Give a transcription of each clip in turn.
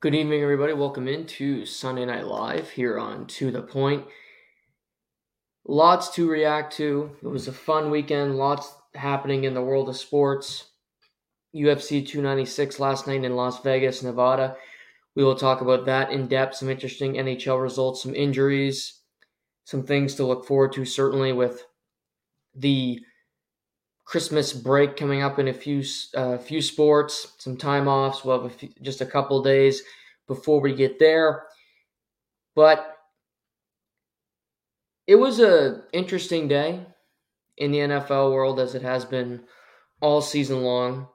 Good evening, everybody. Welcome into Sunday Night Live here on To The Point. Lots to react to. It was a fun weekend. Lots happening in the world of sports. UFC 296 last night in Las Vegas, Nevada. We will talk about that in depth. Some interesting NHL results, some injuries, some things to look forward to, certainly with the Christmas break coming up in a few sports, some time offs. We'll have just a couple days before we get there. But it was an interesting day in the NFL world, as it has been all season long.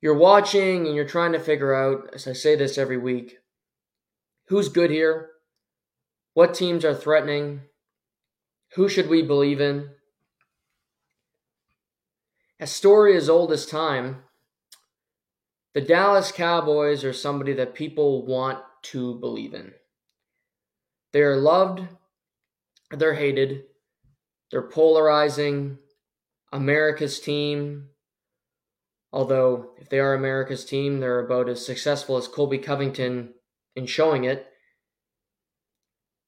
You're watching and you're trying to figure out, as I say this every week, who's good here, what teams are threatening, who should we believe in. A story as old as time, the Dallas Cowboys are somebody that people want to believe in. They're loved, they're hated, they're polarizing, America's team. Although, if they are America's team, they're about as successful as Colby Covington in showing it.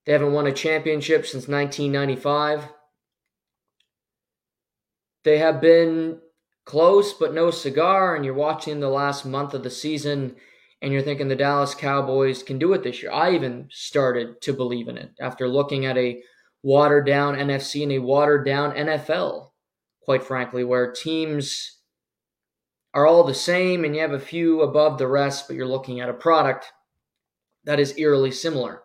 They haven't won a championship since 1995. They have been close, but no cigar, and you're watching the last month of the season, and you're thinking the Dallas Cowboys can do it this year. I even started to believe in it after looking at a watered-down NFC and a watered-down NFL, quite frankly, where teams are all the same, and you have a few above the rest, but you're looking at a product that is eerily similar.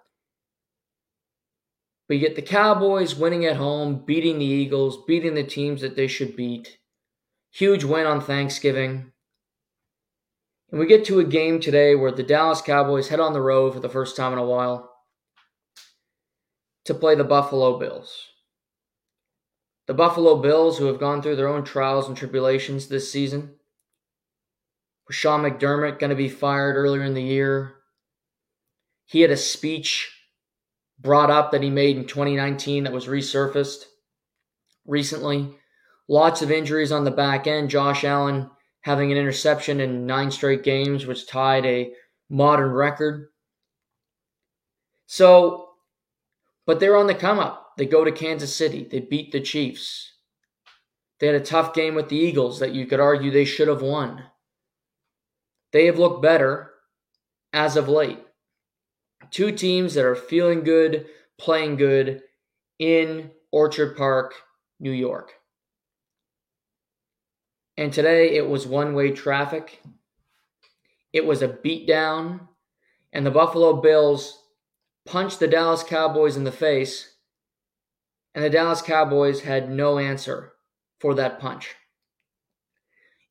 We get the Cowboys winning at home, beating the Eagles, beating the teams that they should beat. Huge win on Thanksgiving. And we get to a game today where the Dallas Cowboys head on the road for the first time in a while to play the Buffalo Bills. The Buffalo Bills, who have gone through their own trials and tribulations this season. Was Sean McDermott going to be fired earlier in the year? He had a speech brought up that he made in 2019 that was resurfaced recently. Lots of injuries on the back end. Josh Allen having an interception in 9 straight games, which tied a modern record. So, but they're on the come up. They go to Kansas City. They beat the Chiefs. They had a tough game with the Eagles that you could argue they should have won. They have looked better as of late. Two teams that are feeling good, playing good in Orchard Park, New York. And today it was one-way traffic. It was a beatdown. And the Buffalo Bills punched the Dallas Cowboys in the face. And the Dallas Cowboys had no answer for that punch.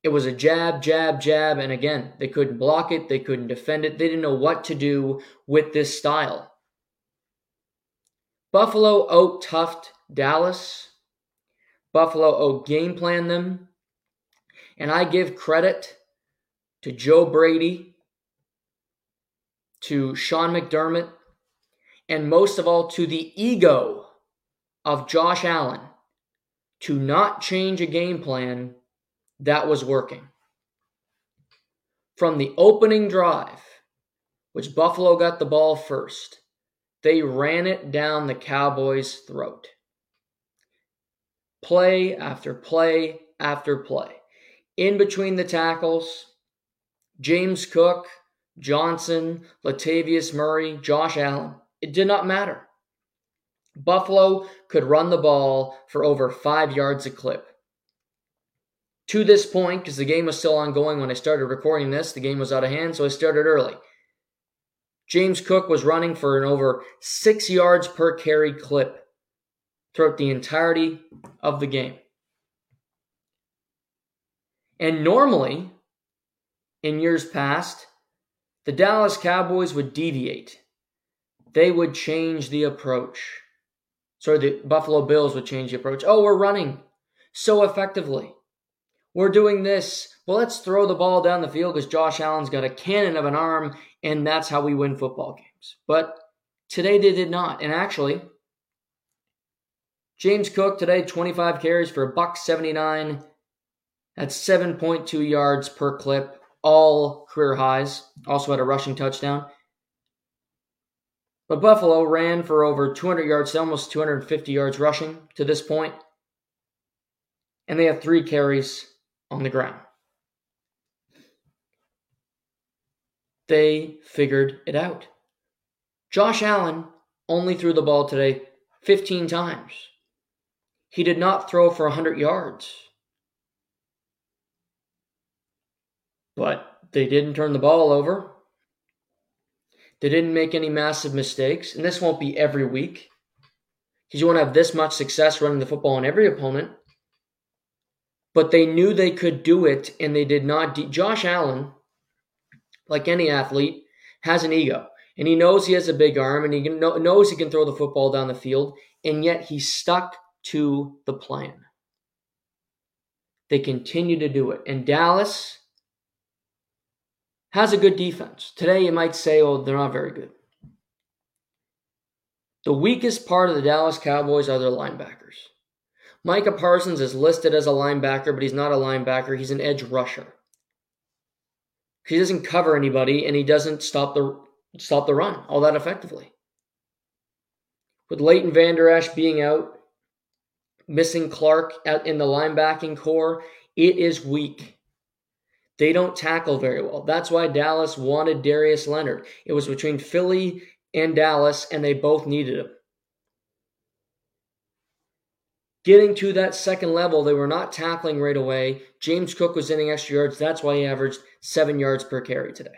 It was a jab, jab, jab, and again, they couldn't block it, they couldn't defend it, they didn't know what to do with this style. Buffalo out-toughed Dallas. Buffalo out-game planned them. And I give credit to Joe Brady, to Sean McDermott, and most of all to the ego of Josh Allen to not change a game plan that was working. From the opening drive, which Buffalo got the ball first, they ran it down the Cowboys' throat. Play after play after play. In between the tackles, James Cook, Johnson, Latavius Murray, Josh Allen, it did not matter. Buffalo could run the ball for over 5 yards a clip. To this point, because the game was still ongoing when I started recording this, the game was out of hand, so I started early. James Cook was running for an over 6 yards per carry clip throughout the entirety of the game. And normally, in years past, the Dallas Cowboys would deviate. They would change the approach. Sorry, the Buffalo Bills would change the approach. Oh, we're running so effectively. We're doing this. Well, let's throw the ball down the field because Josh Allen's got a cannon of an arm, and that's how we win football games. But today they did not. And actually, James Cook today, 25 carries for $179. That's 7.2 yards per clip. all career highs. Also had a rushing touchdown. But Buffalo ran for over 200 yards, almost 250 yards rushing to this point. And they have 3 carries on the ground. They figured it out. Josh Allen only threw the ball today 15 times. He did not throw for 100 yards. But they didn't turn the ball over. They didn't make any massive mistakes. And this won't be every week, because you won't have this much success running the football on every opponent. But they knew they could do it, and they did not. Josh Allen, like any athlete, has an ego. And he knows he has a big arm, and he knows he can throw the football down the field. And yet he stuck to the plan. They continue to do it. And Dallas has a good defense. Today you might say, oh, they're not very good. The weakest part of the Dallas Cowboys are their linebackers. Micah Parsons is listed as a linebacker, but he's not a linebacker. He's an edge rusher. He doesn't cover anybody, and he doesn't stop the run all that effectively. With Leighton Vander Esch being out, missing Clark out in the linebacking core, it is weak. They don't tackle very well. That's why Dallas wanted Darius Leonard. It was between Philly and Dallas, and they both needed him. Getting to that second level, they were not tackling right away. James Cook was getting extra yards. That's why he averaged 7 yards per carry today.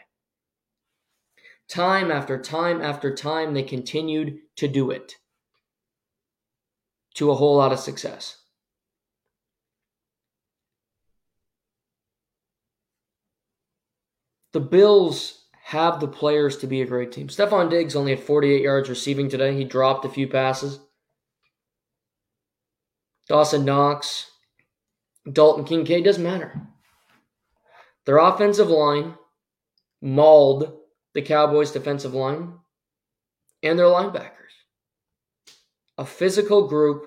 Time after time after time, they continued to do it to a whole lot of success. The Bills have the players to be a great team. Stephon Diggs only had 48 yards receiving today. He dropped a few passes. Dawson Knox, Dalton Kincaid, doesn't matter. Their offensive line mauled the Cowboys' defensive line and their linebackers. A physical group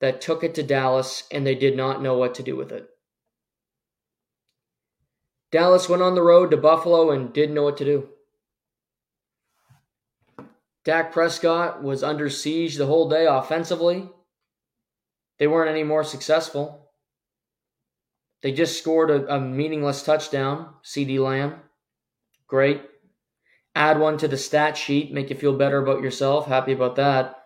that took it to Dallas, and they did not know what to do with it. Dallas went on the road to Buffalo and didn't know what to do. Dak Prescott was under siege the whole day offensively. They weren't any more successful. They just scored a meaningless touchdown. CeeDee Lamb, great. Add one to the stat sheet, make you feel better about yourself. Happy about that.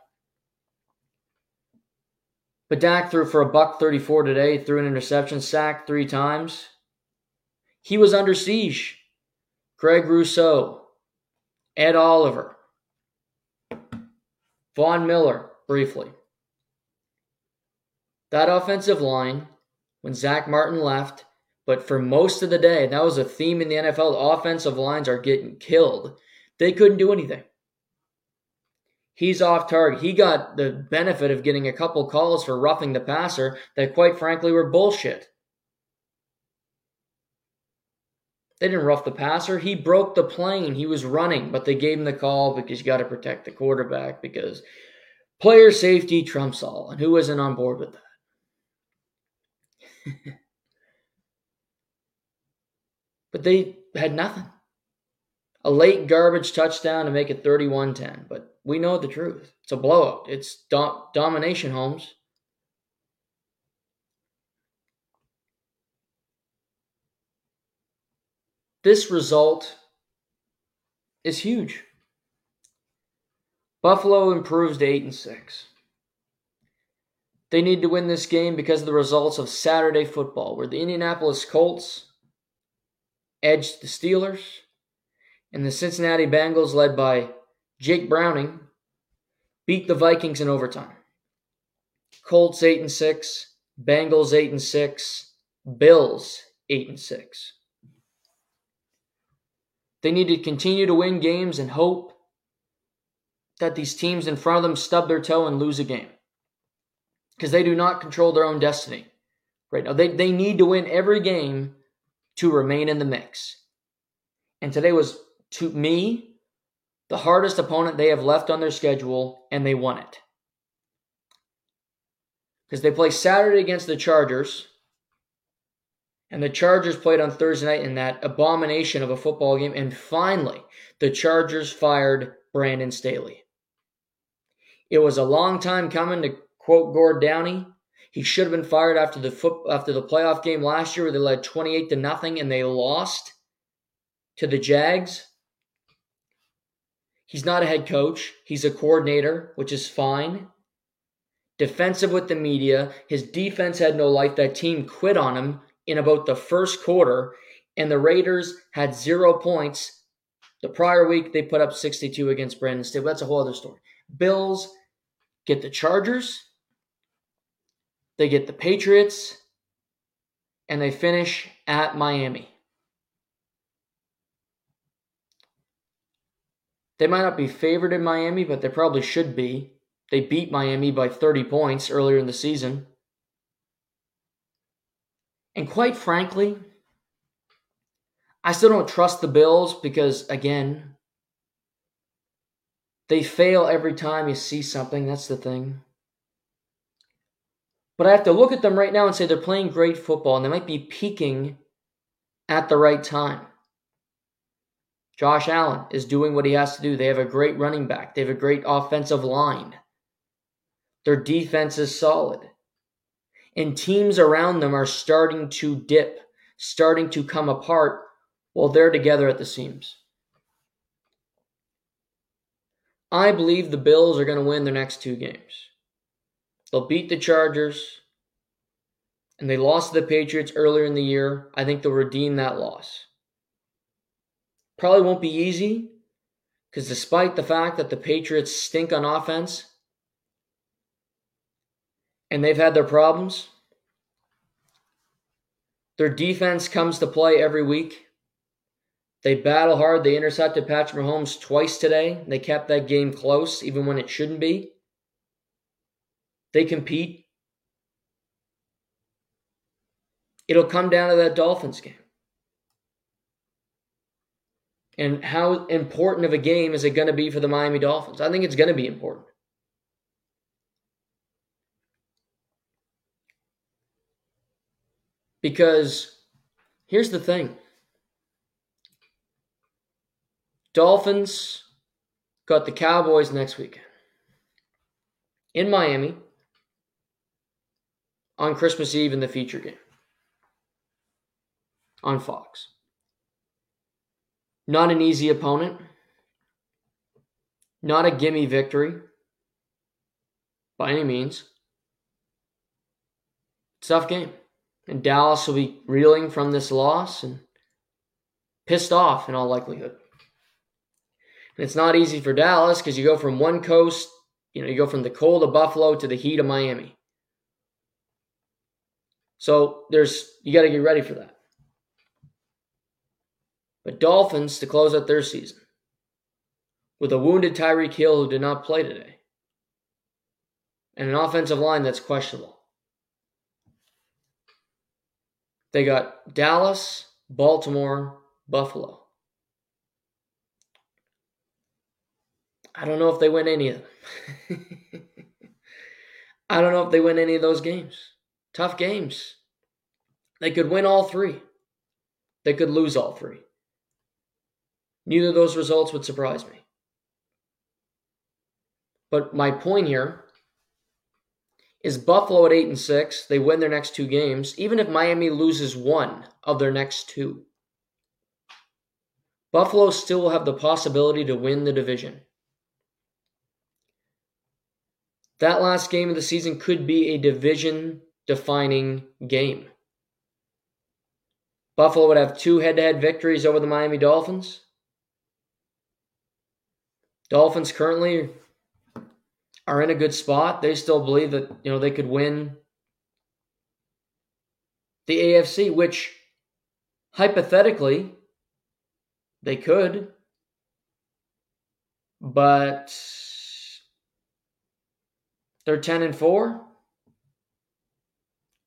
But Dak threw for $134 today, threw an interception, sacked 3 times. He was under siege. Greg Rousseau, Ed Oliver, Von Miller, briefly. That offensive line, when Zach Martin left, but for most of the day, that was a theme in the NFL, the offensive lines are getting killed. They couldn't do anything. He's off target. He got the benefit of getting a couple calls for roughing the passer that, quite frankly, were bullshit. They didn't rough the passer. He broke the plane. He was running, but they gave him the call because you got to protect the quarterback because player safety trumps all, and who isn't on board with that? But they had nothing. A late garbage touchdown to make it 31-10. But we know the truth. It's a blowout. It's domination, Holmes. This result is huge. Buffalo improves to 8-6. They need to win this game because of the results of Saturday football, where the Indianapolis Colts edged the Steelers, and the Cincinnati Bengals, led by Jake Browning, beat the Vikings in overtime. Colts 8-6, Bengals 8-6, Bills 8-6. They need to continue to win games and hope that these teams in front of them stub their toe and lose a game, because they do not control their own destiny right now. They need to win every game to remain in the mix. And today was, to me, the hardest opponent they have left on their schedule, and they won it. Because they play Saturday against the Chargers, And the Chargers played on Thursday night in that abomination of a football game. And finally, the Chargers fired Brandon Staley. It was a long time coming, to quote Gord Downey. He should have been fired after the playoff game last year where they led 28-0 and they lost to the Jags. He's not a head coach. He's a coordinator, which is fine. Defensive with the media. His defense had no life. That team quit on him in about the first quarter, and the Raiders had 0 points. The prior week, they put up 62 against Brandon Staley. That's a whole other story. Bills get the Chargers. They get the Patriots. And they finish at Miami. They might not be favored in Miami, but they probably should be. They beat Miami by 30 points earlier in the season. And quite frankly, I still don't trust the Bills because, again, they fail every time you see something. That's the thing. But I have to look at them right now and say they're playing great football and they might be peaking at the right time. Josh Allen is doing what he has to do. They have a great running back. They have a great offensive line. Their defense is solid. And teams around them are starting to dip, starting to come apart while they're together at the seams. I believe the Bills are going to win their next two games. They'll beat the Chargers, and they lost to the Patriots earlier in the year. I think they'll redeem that loss. Probably won't be easy, because despite the fact that the Patriots stink on offense, and they've had their problems. Their defense comes to play every week. They battle hard. They intercepted Patrick Mahomes twice today. They kept that game close, even when it shouldn't be. They compete. It'll come down to that Dolphins game. And how important of a game is it going to be for the Miami Dolphins? I think it's going to be important. Because here's the thing. Dolphins got the Cowboys next weekend in Miami on Christmas Eve in the feature game on Fox. Not an easy opponent. Not a gimme victory by any means. It's a tough game. And Dallas will be reeling from this loss and pissed off in all likelihood. And it's not easy for Dallas because you go from one coast, you go from the cold of Buffalo to the heat of Miami. So you got to get ready for that. But Dolphins to close out their season with a wounded Tyreek Hill who did not play today and an offensive line that's questionable. They got Dallas, Baltimore, Buffalo. I don't know if they win any of them. I don't know if they win any of those games. Tough games. They could win all three. They could lose all three. Neither of those results would surprise me. But my point here is Buffalo at 8-6. They win their next two games, even if Miami loses one of their next two. Buffalo still will have the possibility to win the division. That last game of the season could be a division-defining game. Buffalo would have two head-to-head victories over the Miami Dolphins. Dolphins currently are in a good spot. They still believe that, they could win the AFC, which hypothetically they could, but they're 10-4.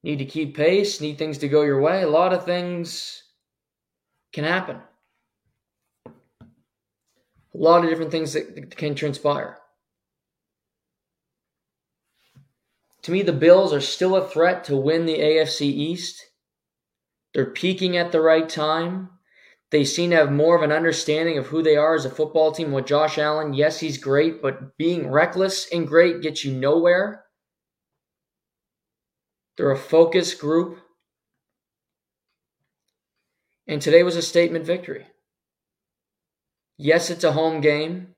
Need to keep pace, need things to go your way. A lot of things can happen. A lot of different things that can transpire. To me, the Bills are still a threat to win the AFC East, They're peaking at the right time. They seem to have more of an understanding of who they are as a football team. With Josh Allen, yes, he's great, but being reckless and great gets you nowhere. They're a focused group. And today was a statement victory. Yes, it's a home game,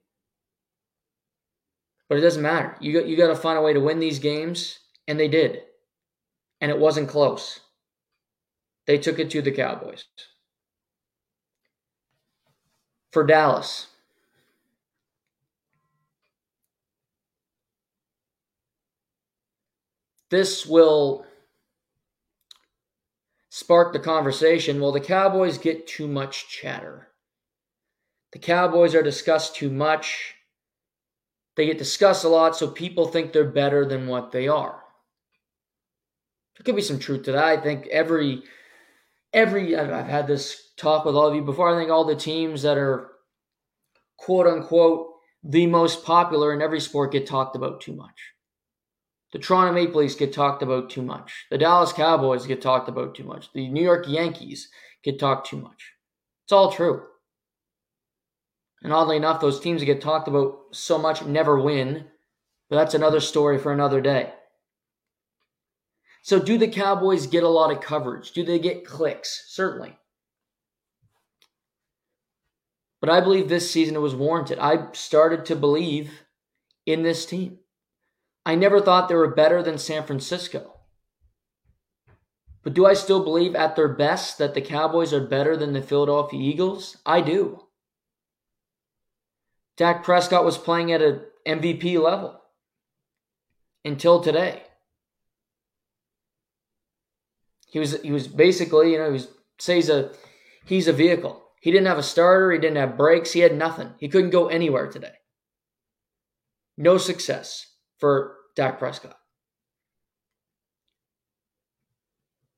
but it doesn't matter. You got to find a way to win these games, and they did. And it wasn't close. They took it to the Cowboys. For Dallas, this will spark the conversation. Will the Cowboys get too much chatter? The Cowboys are discussed too much. They get discussed a lot, so people think they're better than what they are. There could be some truth to that. I think I've had this talk with all of you before. I think all the teams that are quote unquote the most popular in every sport get talked about too much. The Toronto Maple Leafs get talked about too much. The Dallas Cowboys get talked about too much. The New York Yankees get talked too much. It's all true. And oddly enough, those teams that get talked about so much never win. But that's another story for another day. So do the Cowboys get a lot of coverage? Do they get clicks? Certainly. But I believe this season it was warranted. I started to believe in this team. I never thought they were better than San Francisco. But do I still believe at their best that the Cowboys are better than the Philadelphia Eagles? I do. Dak Prescott was playing at an MVP level until today. He was basically, he's a vehicle. He didn't have a starter. He didn't have brakes. He had nothing. He couldn't go anywhere today. No success for Dak Prescott.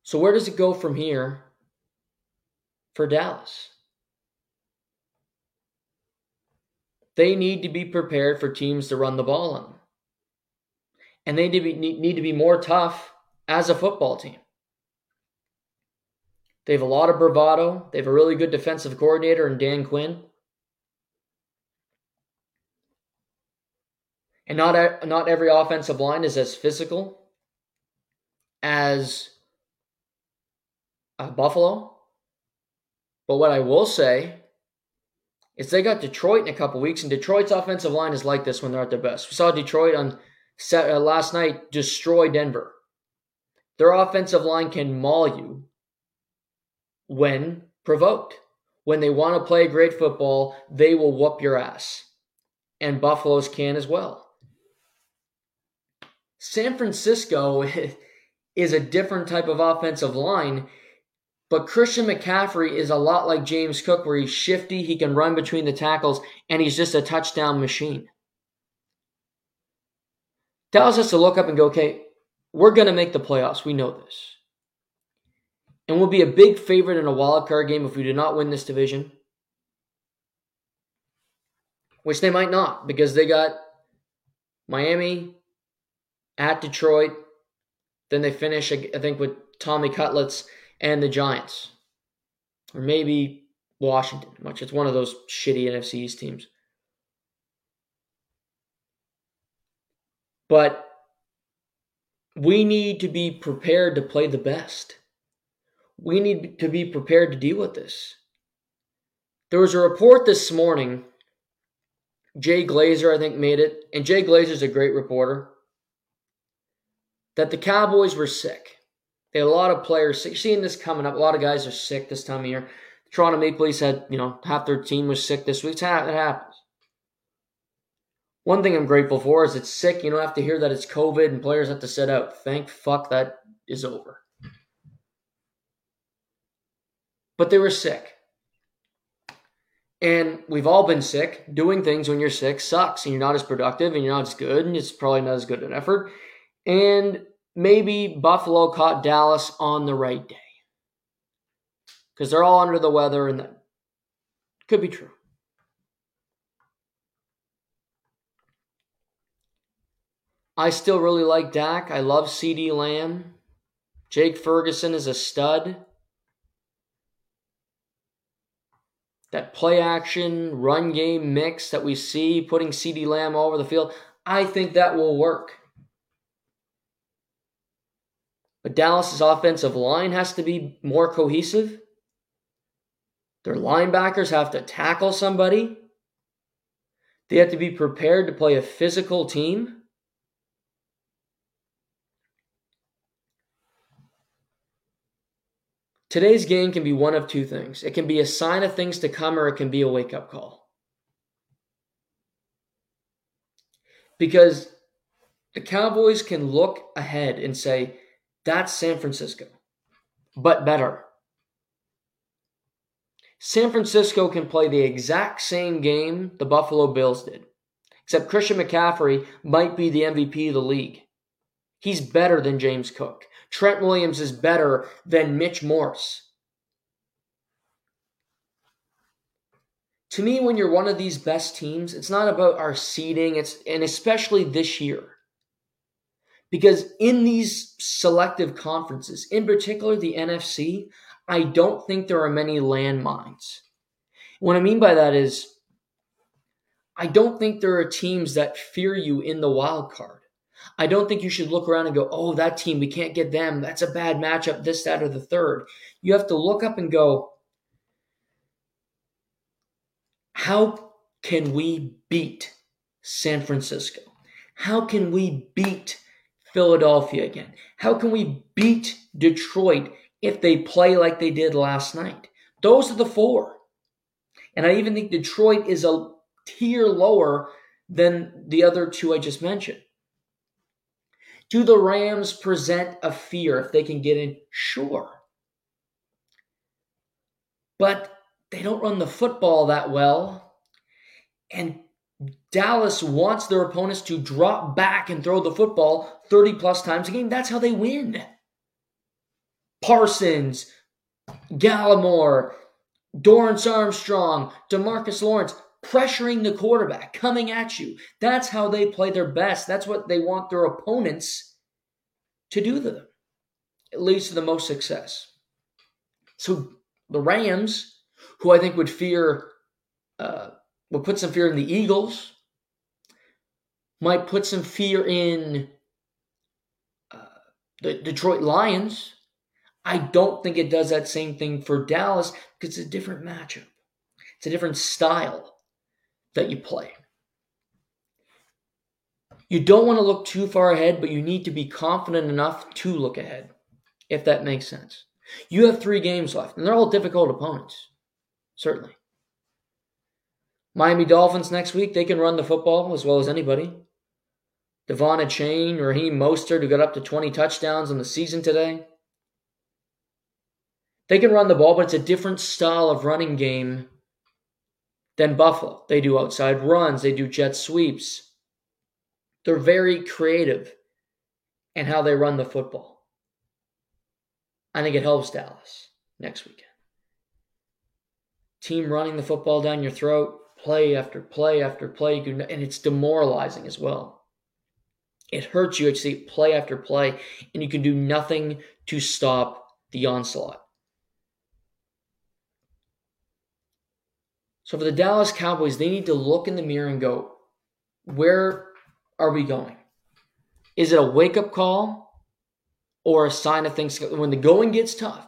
So where does it go from here for Dallas? They need to be prepared for teams to run the ball on them. And they need to be more tough as a football team. They have a lot of bravado. They have a really good defensive coordinator in Dan Quinn. And not every offensive line is as physical as Buffalo. But what I will say is they got Detroit in a couple weeks, and Detroit's offensive line is like this when they're at their best. We saw Detroit on last night destroy Denver. Their offensive line can maul you when provoked. When they want to play great football, they will whoop your ass. And Buffalo's can as well. San Francisco is a different type of offensive line, but Christian McCaffrey is a lot like James Cook, where he's shifty, he can run between the tackles, and he's just a touchdown machine. Dallas has to look up and go, okay, we're going to make the playoffs. We know this. And we'll be a big favorite in a wildcard game if we do not win this division. Which they might not, because they got Miami at Detroit. Then they finish, I think, with Tommy Cutlets and the Giants. Or maybe Washington, which is one of those shitty NFC East teams. But we need to be prepared to play the best. We need to be prepared to deal with this. There was a report this morning. Jay Glazer, I think, made it. And Jay Glazer's a great reporter. That the Cowboys were sick. They had a lot of players sick. Seeing this coming up, a lot of guys are sick this time of year. The Toronto Maple Leafs had, half their team was sick this week. It happens. One thing I'm grateful for is it's sick. You don't have to hear that it's COVID and players have to sit out. Thank fuck that is over. But they were sick. And we've all been sick. Doing things when you're sick sucks. And you're not as productive and you're not as good. And it's probably not as good an effort. And maybe Buffalo caught Dallas on the right day. Because they're all under the weather. And that could be true. I still really like Dak. I love CeeDee Lamb. Jake Ferguson is a stud. that play action, run game mix that we see, putting CeeDee Lamb all over the field, I think that will work. But Dallas' offensive line has to be more cohesive. Their linebackers have to tackle somebody. They have to be prepared to play a physical team. Today's game can be one of two things. It can be a sign of things to come, or it can be a wake-up call. Because the Cowboys can look ahead and say, that's San Francisco, but better. San Francisco can play the exact same game the Buffalo Bills did, except Christian McCaffrey might be the MVP of the league. He's better than James Cook. Trent Williams is better than Mitch Morse. To me, when you're one of these best teams, it's not about our seeding, and especially this year. Because in these selective conferences, in particular the NFC, I don't think there are many landmines. What I mean by that is, I don't think there are teams that fear you in the wild card. I don't think you should look around and go, oh, that team, we can't get them. That's a bad matchup, this, that, or the third. You have to look up and go, how can we beat San Francisco? How can we beat Philadelphia again? How can we beat Detroit if they play like they did last night? Those are the four. And I even think Detroit is a tier lower than the other two I just mentioned. Do the Rams present a fear if they can get in? Sure. But they don't run the football that well. And Dallas wants their opponents to drop back and throw the football 30-plus times a game. That's how they win. Parsons, Gallimore, Dorrance Armstrong, DeMarcus Lawrence, pressuring the quarterback, coming at you. That's how they play their best. That's what they want their opponents to do to them. It leads to the most success. So the Rams, who I think would fear, would put some fear in the Eagles, might put some fear in the Detroit Lions. I don't think it does that same thing for Dallas because it's a different matchup. It's a different style that you play. You don't want to look too far ahead, but you need to be confident enough to look ahead, if that makes sense. You have 3 games left, and they're all difficult opponents, certainly. Miami Dolphins next week, they can run the football as well as anybody. Devon Achane, Raheem Mostert, who got up to 20 touchdowns on the season today. They can run the ball, but it's a different style of running game than Buffalo. They do outside runs. They do jet sweeps. They're very creative in how they run the football. I think it helps Dallas next weekend. Team running the football down your throat, play after play after play, and it's demoralizing as well. It hurts you to see play after play, and you can do nothing to stop the onslaught. So for the Dallas Cowboys, they need to look in the mirror and go, where are we going? Is it a wake-up call or a sign of things? When the going gets tough,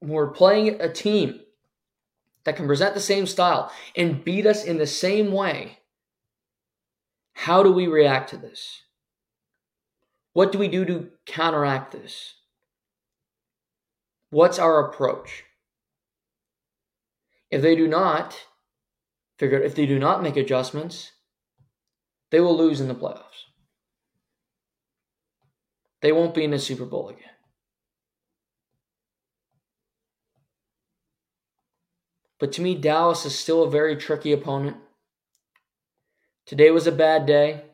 when we're playing a team that can present the same style and beat us in the same way, how do we react to this? What do we do to counteract this? What's our approach? If they do not make adjustments, they will lose in the playoffs. They won't be in the Super Bowl again. But to me, Dallas is still a very tricky opponent. Today was a bad day,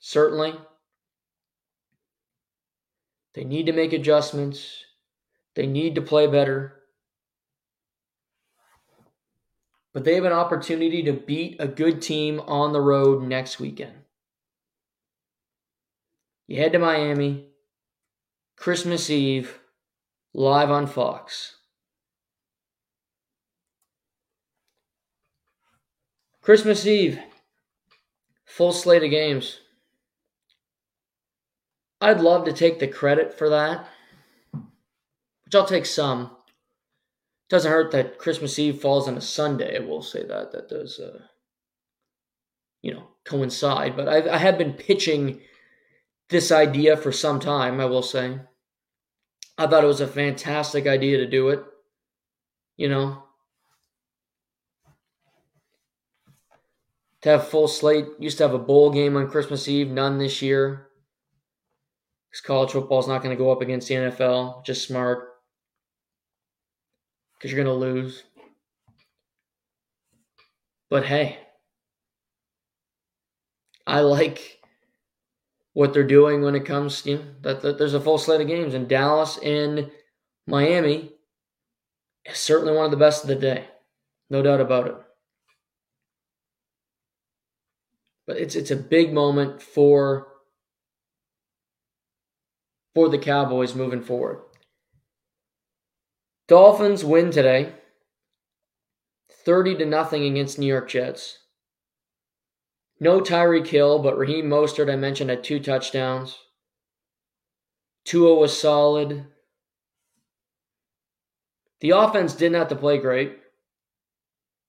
certainly. They need to make adjustments. They need to play better. But they have an opportunity to beat a good team on the road next weekend. You head to Miami, Christmas Eve, live on Fox. Christmas Eve, full slate of games. I'd love to take the credit for that, which I'll take some. Doesn't hurt that Christmas Eve falls on a Sunday. I will say that. That does, coincide. But I have been pitching this idea for some time, I will say. I thought it was a fantastic idea to do it, To have full slate. Used to have a bowl game on Christmas Eve. None this year. Because college football is not going to go up against the NFL. Just smart. Because you're going to lose. But hey, I like what they're doing when it comes to, that there's a full slate of games. And Dallas and Miami is certainly one of the best of the day. No doubt about it. But it's a big moment for the Cowboys moving forward. Dolphins win today, 30-0 against New York Jets. No Tyreek Hill, but Raheem Mostert, I mentioned, had 2 touchdowns. Tua was solid. The offense didn't have to play great,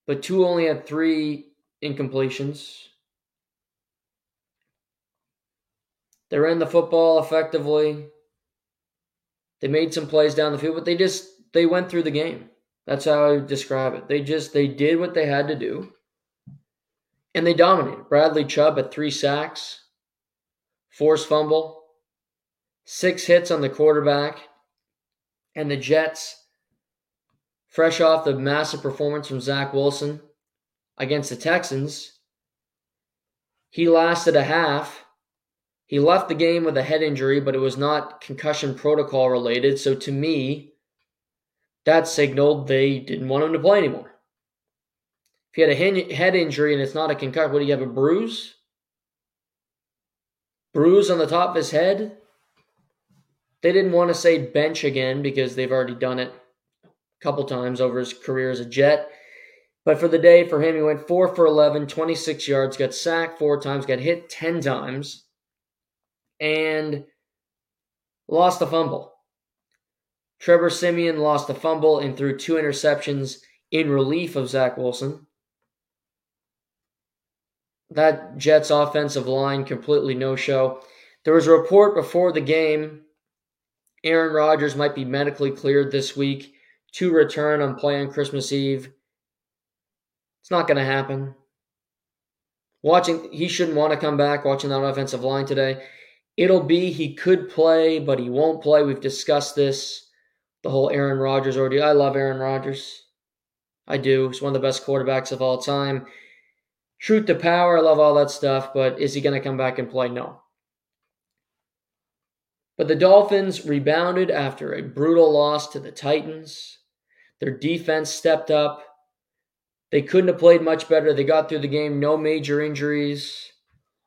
but Tua only had 3 incompletions. They ran the football effectively. They made some plays down the field, but they went through the game. That's how I would describe it. They did what they had to do, and they dominated. Bradley Chubb had 3 sacks, forced fumble, 6 hits on the quarterback, and the Jets, fresh off the massive performance from Zach Wilson against the Texans, he lasted a half. He left the game with a head injury, but it was not concussion protocol related. So to me, that signaled they didn't want him to play anymore. If you had a head injury and it's not a concussion, what do you have, a bruise? Bruise on the top of his head? They didn't want to say bench again because they've already done it a couple times over his career as a Jet. But for the day, for him, he went 4 for 11, 26 yards, got sacked 4 times, got hit 10 times. And lost the fumble. Trevor Siemian lost the fumble and threw 2 interceptions in relief of Zach Wilson. That Jets offensive line completely no-show. There was a report before the game. Aaron Rodgers might be medically cleared this week to return on play on Christmas Eve. It's not going to happen. He shouldn't want to come back watching that offensive line today. It'll be he could play, but he won't play. We've discussed this, the whole Aaron Rodgers ordeal. I love Aaron Rodgers. I do. He's one of the best quarterbacks of all time. Shoot the power. I love all that stuff, but is he going to come back and play? No. But the Dolphins rebounded after a brutal loss to the Titans. Their defense stepped up. They couldn't have played much better. They got through the game. No major injuries.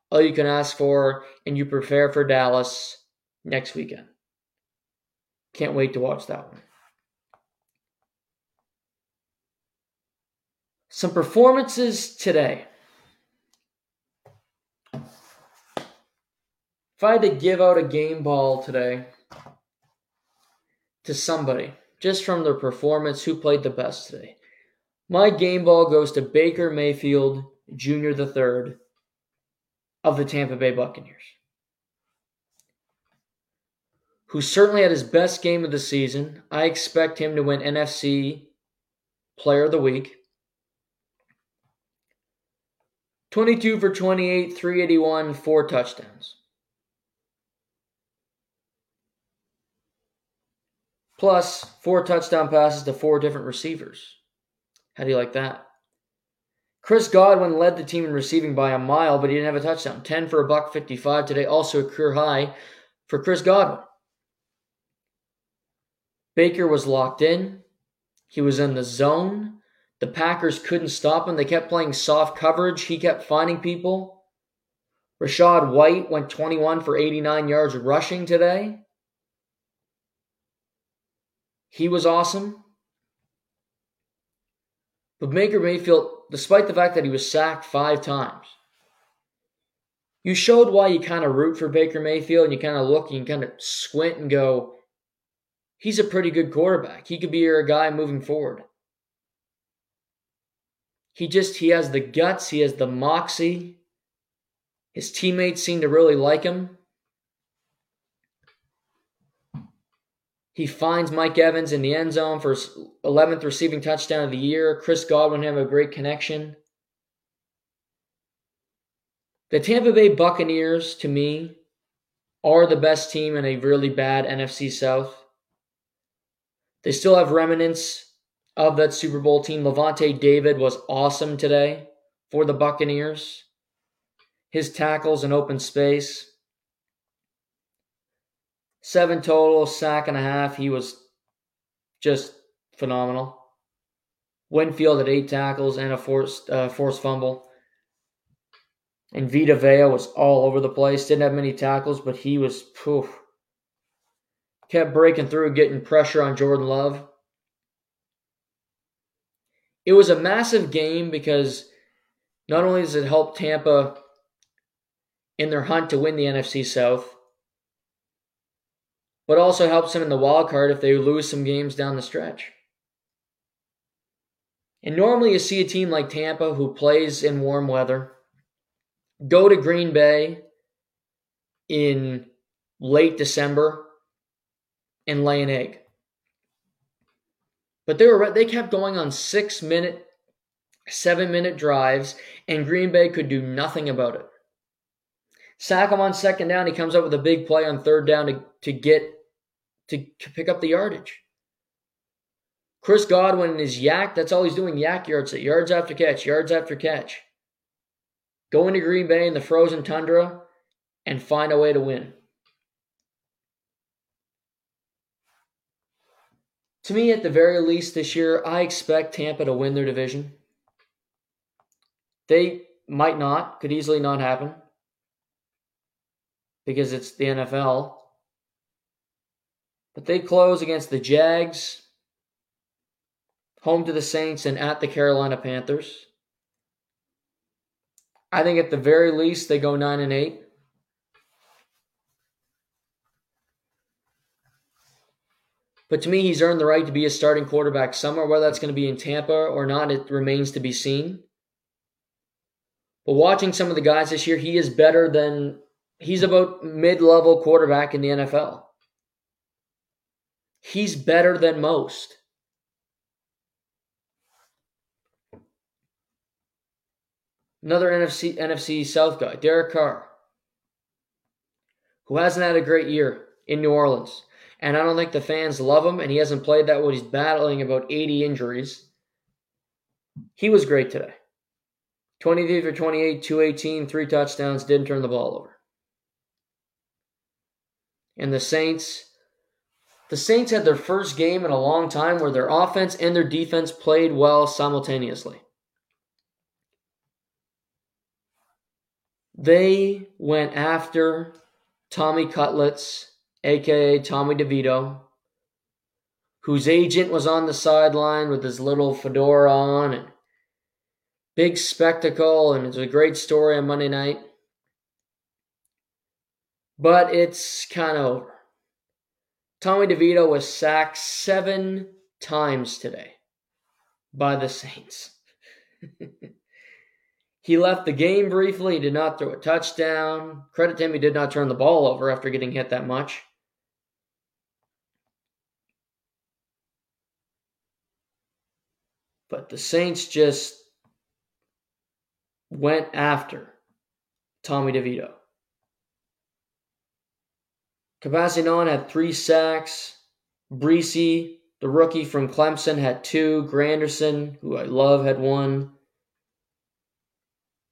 All you can ask for, and you prepare for Dallas next weekend. Can't wait to watch that one. Some performances today. If I had to give out a game ball today to somebody, just from their performance, who played the best today, my game ball goes to Baker Mayfield Jr. III, of the Tampa Bay Buccaneers, who certainly had his best game of the season. I expect him to win NFC Player of the Week. 22 for 28, 381, 4 touchdowns. Plus 4 touchdown passes to 4 different receivers. How do you like that? Chris Godwin led the team in receiving by a mile, but he didn't have a touchdown. 10 for $155 today, also a career high for Chris Godwin. Baker was locked in. He was in the zone. The Packers couldn't stop him. They kept playing soft coverage. He kept finding people. Rachaad White went 21 for 89 yards rushing today. He was awesome. But Baker Mayfield despite the fact that he was sacked 5 times. You showed why you kind of root for Baker Mayfield, and you kind of look and you kind of squint and go, he's a pretty good quarterback. He could be your guy moving forward. He has the guts. He has the moxie. His teammates seem to really like him. He finds Mike Evans in the end zone for his 11th receiving touchdown of the year. Chris Godwin have a great connection. The Tampa Bay Buccaneers, to me, are the best team in a really bad NFC South. They still have remnants of that Super Bowl team. Levante David was awesome today for the Buccaneers. His tackles in open space. 7 total, sack and a half. He was just phenomenal. Winfield at 8 tackles and a forced fumble. And Vita Vea was all over the place. Didn't have many tackles, but he was, kept breaking through, getting pressure on Jordan Love. It was a massive game because not only does it help Tampa in their hunt to win the NFC South, but also helps them in the wild card if they lose some games down the stretch. And normally you see a team like Tampa who plays in warm weather go to Green Bay in late December and lay an egg. But they kept going on 6-minute, 7-minute drives, and Green Bay could do nothing about it. Sack him on second down. He comes up with a big play on third down to pick up the yardage. Chris Godwin and his yak, that's all he's doing, yak yards, yards after catch, yards after catch. Go into Green Bay in the frozen tundra and find a way to win. To me, at the very least this year, I expect Tampa to win their division. They might not, could easily not happen because it's the NFL. But they close against the Jags, home to the Saints, and at the Carolina Panthers. I think at the very least they go 9-8. But to me, he's earned the right to be a starting quarterback somewhere. Whether that's going to be in Tampa or not, it remains to be seen. But watching some of the guys this year, he is better than he's about mid-level quarterback in the NFL. He's better than most. Another NFC South guy, Derek Carr, who hasn't had a great year in New Orleans. And I don't think the fans love him, and he hasn't played that well. He's battling about 80 injuries. He was great today. 23 for 28, 218, 3 touchdowns, didn't turn the ball over. And the Saints had their first game in a long time where their offense and their defense played well simultaneously. They went after Tommy Cutlets, a.k.a. Tommy DeVito, whose agent was on the sideline with his little fedora on and big spectacle, and it's a great story on Monday night. But it's kind of over. Tommy DeVito was sacked 7 times today by the Saints. He left the game briefly. He did not throw a touchdown. Credit to him, he did not turn the ball over after getting hit that much. But the Saints just went after Tommy DeVito. Cabasinon had 3 sacks. Breesy, the rookie from Clemson, had 2. Granderson, who I love, had 1.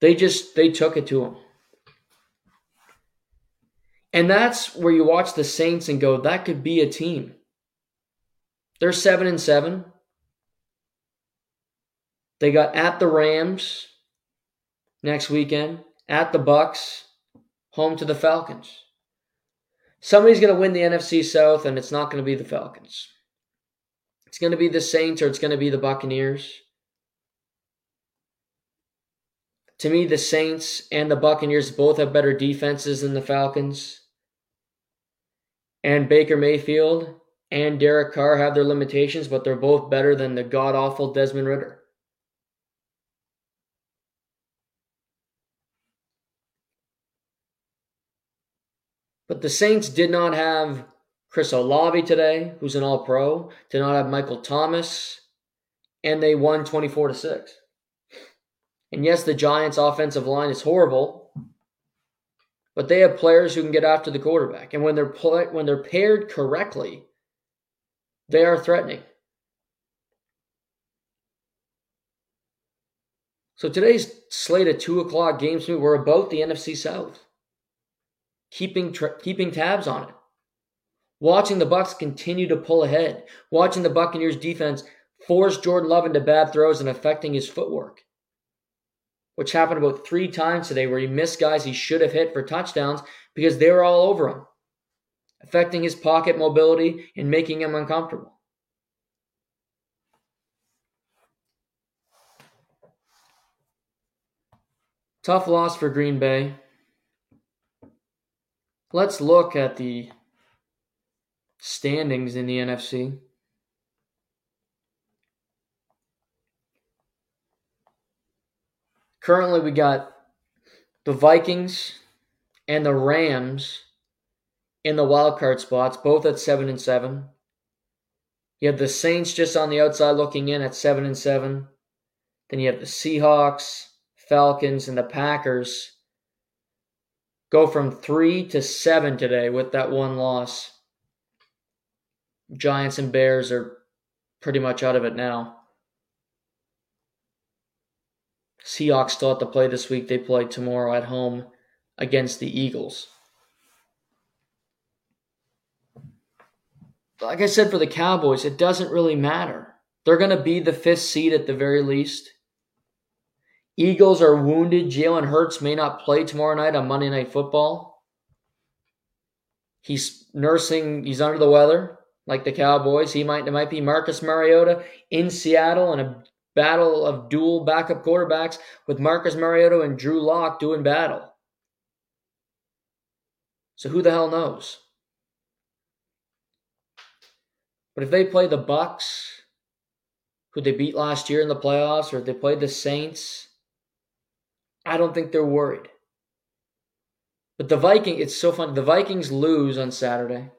They took it to him. And that's where you watch the Saints and go, that could be a team. They're 7-7. They got at the Rams next weekend, at the Bucks, home to the Falcons. Somebody's going to win the NFC South, and it's not going to be the Falcons. It's going to be the Saints, or it's going to be the Buccaneers. To me, the Saints and the Buccaneers both have better defenses than the Falcons. And Baker Mayfield and Derek Carr have their limitations, but they're both better than the god-awful Desmond Ridder. But the Saints did not have Chris Olave today, who's an all-pro, did not have Michael Thomas, and they won 24-6. And yes, the Giants' offensive line is horrible, but they have players who can get after the quarterback. And when they're paired correctly, they are threatening. So today's slate of 2 o'clock games were about the NFC South. Keeping tabs on it. Watching the Bucs continue to pull ahead. Watching the Buccaneers defense force Jordan Love into bad throws and affecting his footwork, which happened about 3 times today where he missed guys he should have hit for touchdowns because they were all over him, affecting his pocket mobility and making him uncomfortable. Tough loss for Green Bay. Let's look at the standings in the NFC. Currently, we got the Vikings and the Rams in the wildcard spots, both at 7-7. You have the Saints just on the outside looking in at 7-7. Then you have the Seahawks, Falcons, and the Packers go from 3-7 today with that one loss. Giants and Bears are pretty much out of it now. Seahawks still have to play this week. They play tomorrow at home against the Eagles. Like I said, for the Cowboys, it doesn't really matter. They're going to be the 5th seed at the very least. Eagles are wounded. Jalen Hurts may not play tomorrow night on Monday Night Football. He's under the weather, like the Cowboys. It might be Marcus Mariota in Seattle in a battle of dual backup quarterbacks with Marcus Mariota and Drew Lock doing battle. So who the hell knows? But if they play the Bucs, who they beat last year in the playoffs, or if they play the Saints, I don't think they're worried. But the Vikings, it's so funny. The Vikings lose on Saturday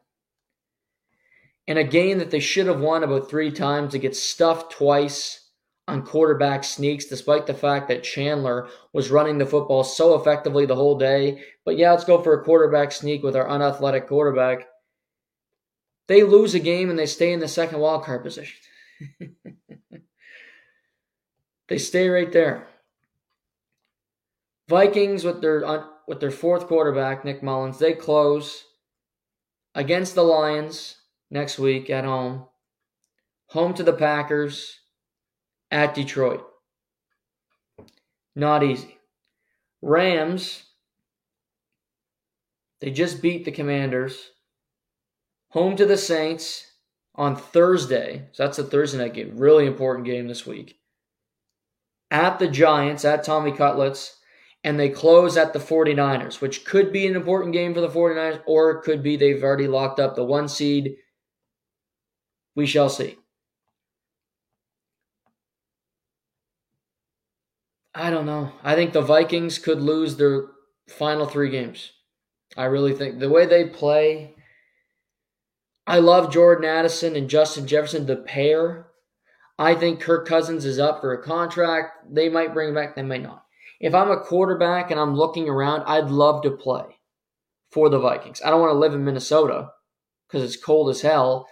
in a game that they should have won about 3 times. They get stuffed twice on quarterback sneaks, despite the fact that Chandler was running the football so effectively the whole day. But yeah, let's go for a quarterback sneak with our unathletic quarterback. They lose a game and they stay in the second wildcard position. They stay right there. Vikings with their 4th quarterback, Nick Mullins, they close against the Lions next week at home. Home to the Packers. At Detroit. Not easy. Rams, they just beat the Commanders. Home to the Saints on Thursday. So that's a Thursday night game. Really important game this week. At the Giants, at Tommy Cutlets. And they close at the 49ers, which could be an important game for the 49ers, or it could be they've already locked up the 1 seed. We shall see. I don't know. I think the Vikings could lose their final 3 games. I really think the way they play. I love Jordan Addison and Justin Jefferson, the pair. I think Kirk Cousins is up for a contract. They might bring him back. They might not. If I'm a quarterback and I'm looking around, I'd love to play for the Vikings. I don't want to live in Minnesota because it's cold as hell.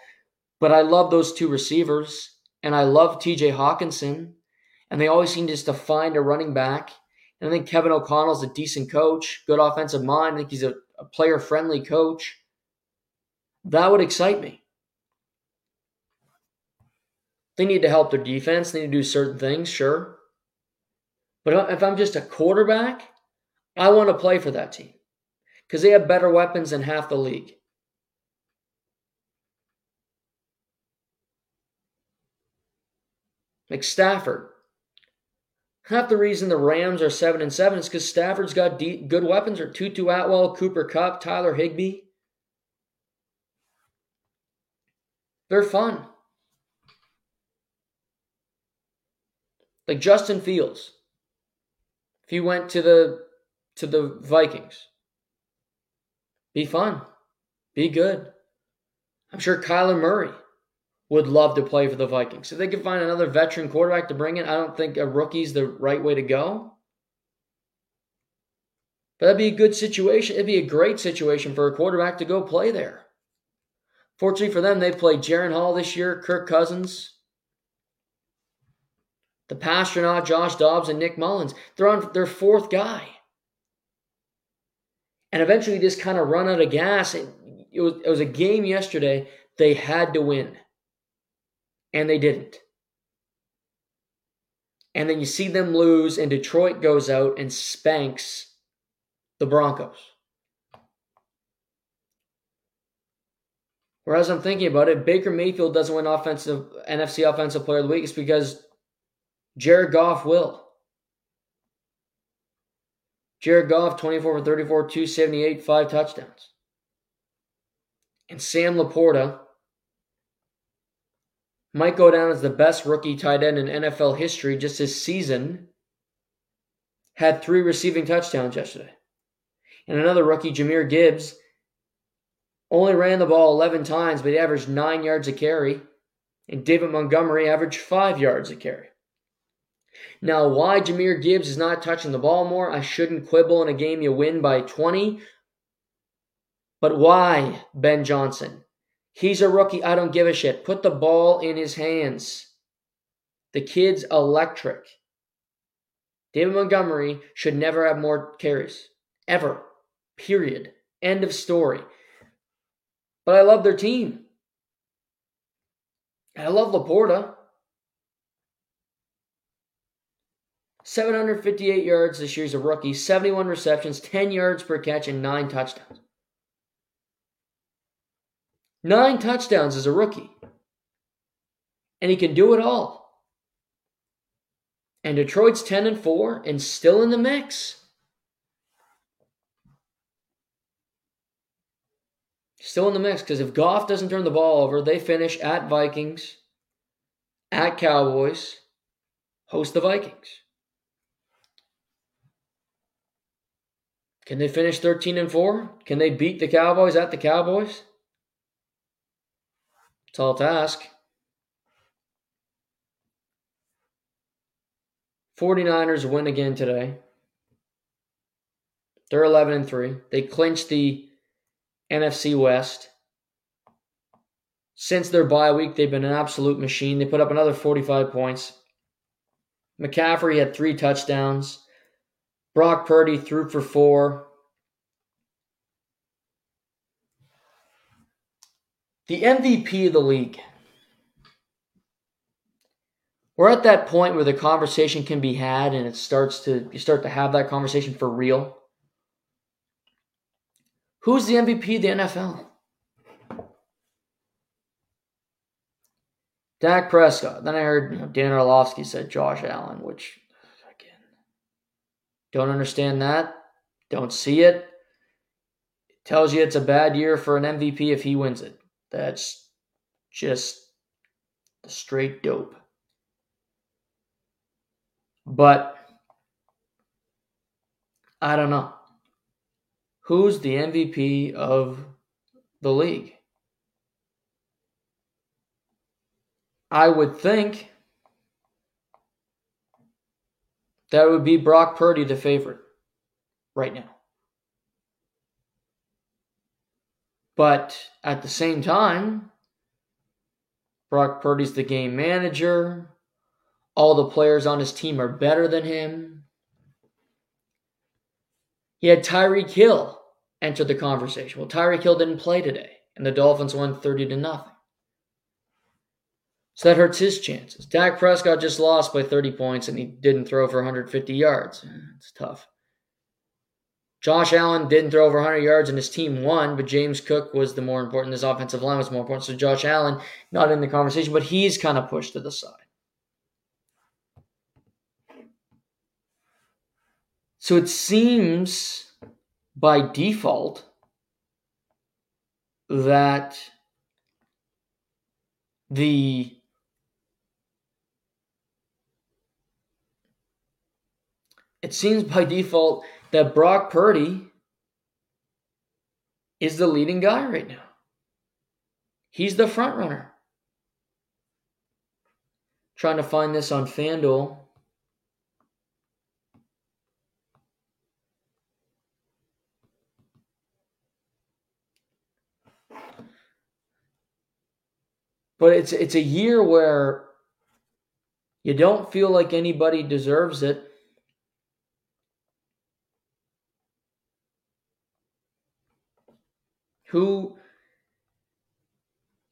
But I love those 2 receivers, and I love TJ Hawkinson. And they always seem just to find a running back. And I think Kevin O'Connell's a decent coach, good offensive mind. I think he's a player-friendly coach. That would excite me. They need to help their defense. They need to do certain things, sure. But if I'm just a quarterback, I want to play for that team because they have better weapons than half the league. Like Stafford. Half the reason the Rams are 7-7 is because Stafford's got good weapons are Tutu Atwell, Cooper Kupp, Tyler Higbee. They're fun. Like Justin Fields, if he went to the Vikings, be fun, be good. I'm sure Kyler Murray would love to play for the Vikings. If they could find another veteran quarterback to bring in, I don't think a rookie's the right way to go. But that'd be a good situation. It'd be a great situation for a quarterback to go play there. Fortunately for them, they played Jaren Hall this year, Kirk Cousins, the Pasternak, Josh Dobbs, and Nick Mullins. They're on their fourth guy. And eventually you just kind of run out of gas. It was a game yesterday they had to win. And they didn't. And then you see them lose, and Detroit goes out and spanks the Broncos. Whereas I'm thinking about it, Baker Mayfield doesn't win NFC Offensive Player of the Week. It's because Jared Goff will. Jared Goff, 24 for 34, 278, 5 touchdowns. And Sam Laporta might go down as the best rookie tight end in NFL history just this season. Had 3 receiving touchdowns yesterday. And another rookie, Jahmyr Gibbs, only ran the ball 11 times, but he averaged 9 yards a carry. And David Montgomery averaged 5 yards a carry. Now, why Jahmyr Gibbs is not touching the ball more, I shouldn't quibble in a game you win by 20. But why Ben Johnson? He's a rookie. I don't give a shit. Put the ball in his hands. The kid's electric. David Montgomery should never have more carries. Ever. Period. End of story. But I love their team. And I love Laporta. 758 yards this year as a rookie, 71 receptions, 10 yards per catch, and 9 touchdowns. 9 touchdowns as a rookie. And he can do it all. And Detroit's 10-4 and still in the mix. Still in the mix, because if Goff doesn't turn the ball over, they finish at Vikings, at Cowboys, host the Vikings. Can they finish 13-4? Can they beat the Cowboys at the Cowboys? It's all task. 49ers win again today. They're 11-3. They clinched the NFC West. Since their bye week, they've been an absolute machine. They put up another 45 points. McCaffrey had 3 touchdowns. Brock Purdy threw for 4. The MVP of the league. We're at that point where the conversation can be had, and you start to have that conversation for real. Who's the MVP of the NFL? Dak Prescott. Then I heard Dan Orlovsky said Josh Allen, which don't understand that. Don't see it. It tells you it's a bad year for an MVP if he wins it. That's just the straight dope. But I don't know. Who's the MVP of the league? I would think that would be Brock Purdy, the favorite, right now. But at the same time, Brock Purdy's the game manager. All the players on his team are better than him. He had Tyreek Hill enter the conversation. Well, Tyreek Hill didn't play today, and the Dolphins won 30-0. So that hurts his chances. Dak Prescott just lost by 30 points and he didn't throw for 150 yards. It's tough. Josh Allen didn't throw over 100 yards and his team won, but James Cook was the more important. His offensive line was more important. So Josh Allen, not in the conversation, but he's kind of pushed to the side. So it seems by default that the Brock Purdy is the leading guy right now. He's the front runner. Trying to find this on FanDuel. But it's a year where you don't feel like anybody deserves it.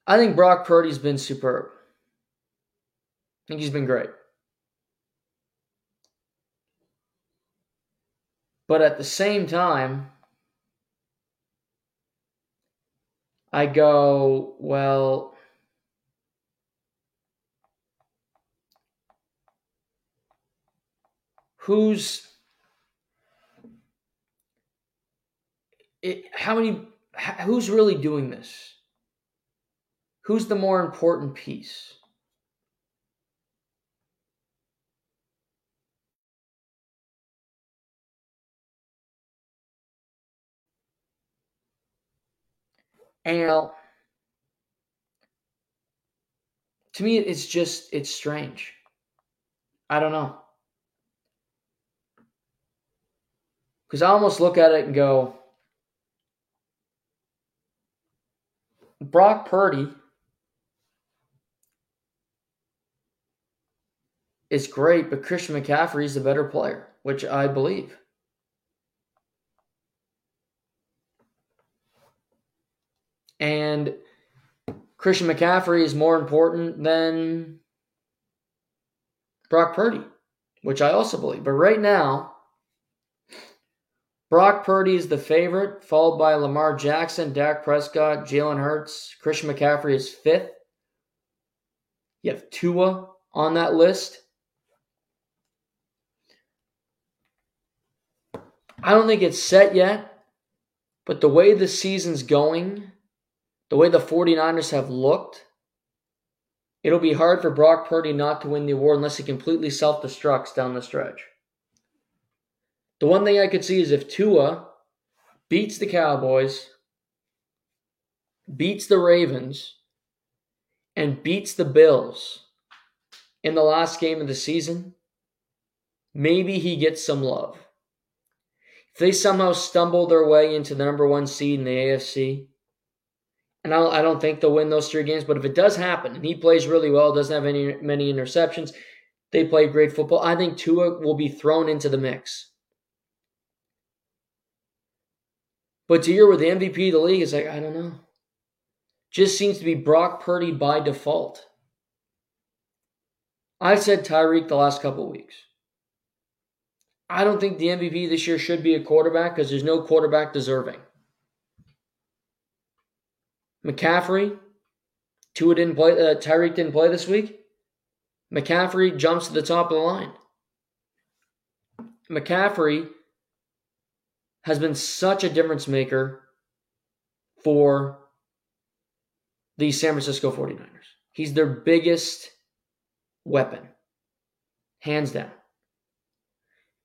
I think Brock Purdy's been superb. I think he's been great. But at the same time, I go, well, who's really doing this? Who's the more important piece? And to me, it's strange. I don't know. Because I almost look at it and go, Brock Purdy is great, but Christian McCaffrey is the better player, which I believe. And Christian McCaffrey is more important than Brock Purdy, which I also believe. But right now, Brock Purdy is the favorite, followed by Lamar Jackson, Dak Prescott, Jalen Hurts. Christian McCaffrey is fifth. You have Tua on that list. I don't think it's set yet, but the way the season's going, the way the 49ers have looked, it'll be hard for Brock Purdy not to win the award unless he completely self-destructs down the stretch. The one thing I could see is if Tua beats the Cowboys, beats the Ravens, and beats the Bills in the last game of the season, maybe he gets some love. If they somehow stumble their way into the number one seed in the AFC, and I don't think they'll win those three games, but if it does happen, and he plays really well, doesn't have many interceptions, they play great football, I think Tua will be thrown into the mix. But to year with the MVP of the league, it's like, I don't know. Just seems to be Brock Purdy by default. I've said Tyreek the last couple of weeks. I don't think the MVP this year should be a quarterback because there's no quarterback deserving. McCaffrey, Tyreek didn't play this week. McCaffrey jumps to the top of the line. McCaffrey has been such a difference maker for the San Francisco 49ers. He's their biggest weapon, hands down.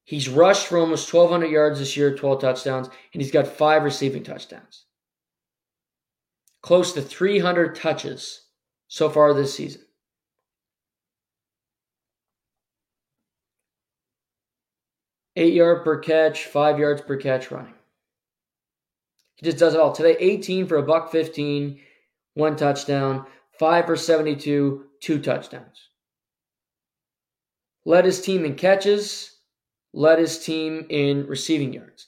He's rushed for almost 1,200 yards this year, 12 touchdowns, and he's got 5 receiving touchdowns. Close to 300 touches so far this season. $8 yards per catch, 5 yards per catch running. He just does it all. Today, 18 for $115, 1 touchdown, 5 for 72, 2 touchdowns. Led his team in catches, led his team in receiving yards,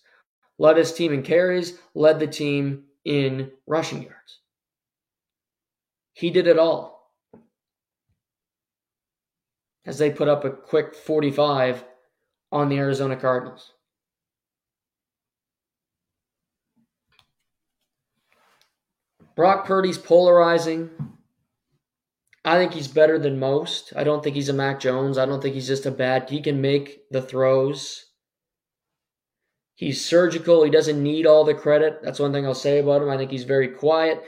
led his team in carries, led the team in rushing yards. He did it all. As they put up a quick 45 on the Arizona Cardinals. Brock Purdy's polarizing. I think he's better than most. I don't think he's a Mac Jones. I don't think he's just a bad. He can make the throws. He's surgical. He doesn't need all the credit. That's one thing I'll say about him. I think he's very quiet.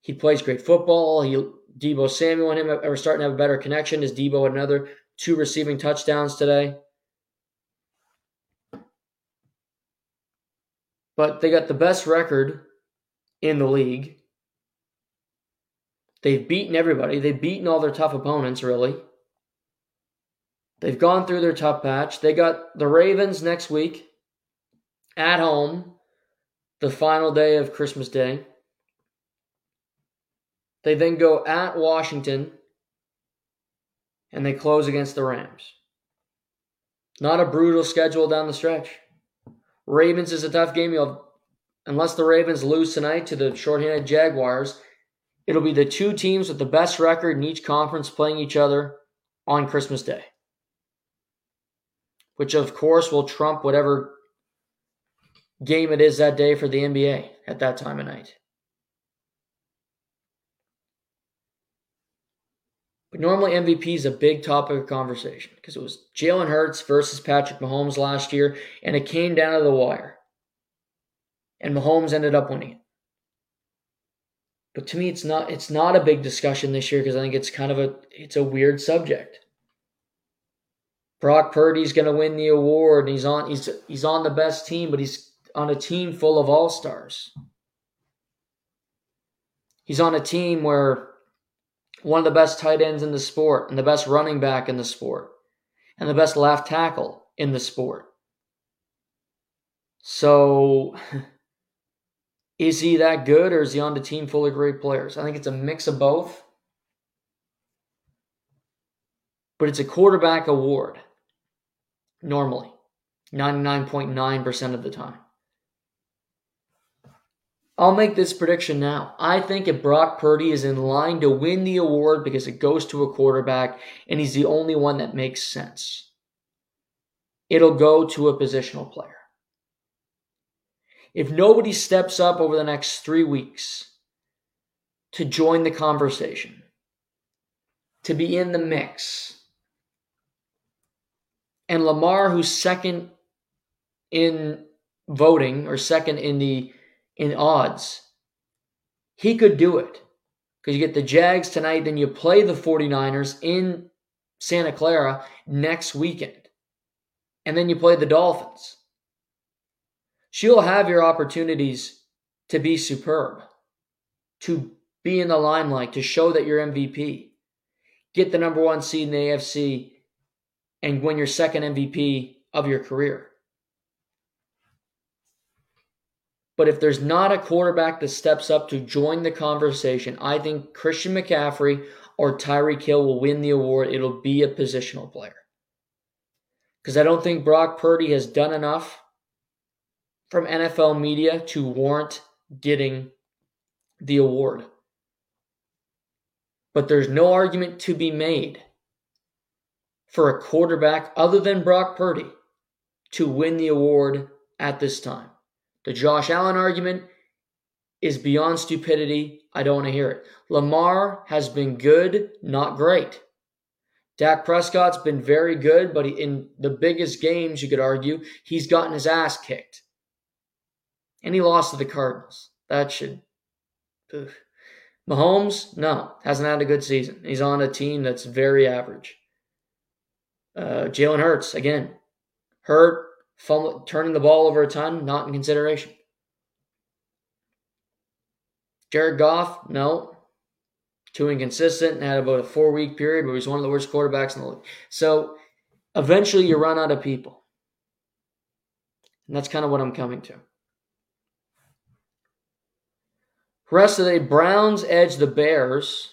He plays great football. Deebo Samuel and him are starting to have a better connection. Is Deebo had another 2 receiving touchdowns today. But they got the best record in the league. They've beaten everybody. They've beaten all their tough opponents, really. They've gone through their tough patch. They got the Ravens next week at home, the final day of Christmas Day. They then go at Washington, and they close against the Rams. Not a brutal schedule down the stretch. Ravens is a tough game. Unless the Ravens lose tonight to the shorthanded Jaguars, it'll be the 2 teams with the best record in each conference playing each other on Christmas Day, which, of course, will trump whatever game it is that day for the NBA at that time of night. But normally MVP is a big topic of conversation because it was Jalen Hurts versus Patrick Mahomes last year, and it came down to the wire. And Mahomes ended up winning it. But to me, it's not a big discussion this year because I think it's kind of a weird subject. Brock Purdy's going to win the award, and he's on the best team, but he's on a team full of all-stars. He's on a team where one of the best tight ends in the sport and the best running back in the sport and the best left tackle in the sport. So is he that good, or is he on the team full of great players? I think it's a mix of both. But it's a quarterback award normally, 99.9% of the time. I'll make this prediction now. I think if Brock Purdy is in line to win the award because it goes to a quarterback and he's the only one that makes sense, it'll go to a positional player. If nobody steps up over the next 3 weeks to join the conversation, to be in the mix, and Lamar, who's second in voting or second in odds, he could do it. Because you get the Jags tonight, then you play the 49ers in Santa Clara next weekend. And then you play the Dolphins. She'll have your opportunities to be superb, to be in the limelight, to show that you're MVP. Get the number 1 seed in the AFC and win your second MVP of your career. But if there's not a quarterback that steps up to join the conversation, I think Christian McCaffrey or Tyreek Hill will win the award. It'll be a positional player. Because I don't think Brock Purdy has done enough from NFL media to warrant getting the award. But there's no argument to be made for a quarterback other than Brock Purdy to win the award at this time. The Josh Allen argument is beyond stupidity. I don't want to hear it. Lamar has been good, not great. Dak Prescott's been very good, but in the biggest games, you could argue, he's gotten his ass kicked. And he lost to the Cardinals. That should... Ugh. Mahomes, no, hasn't had a good season. He's on a team that's very average. Jalen Hurts, again, hurt. Fumble, turning the ball over a ton, not in consideration. Jared Goff, no. Too inconsistent and had about a 4-week period where he was one of the worst quarterbacks in the league. So eventually you run out of people. And that's kind of what I'm coming to. Rest of the day, Browns edge the Bears.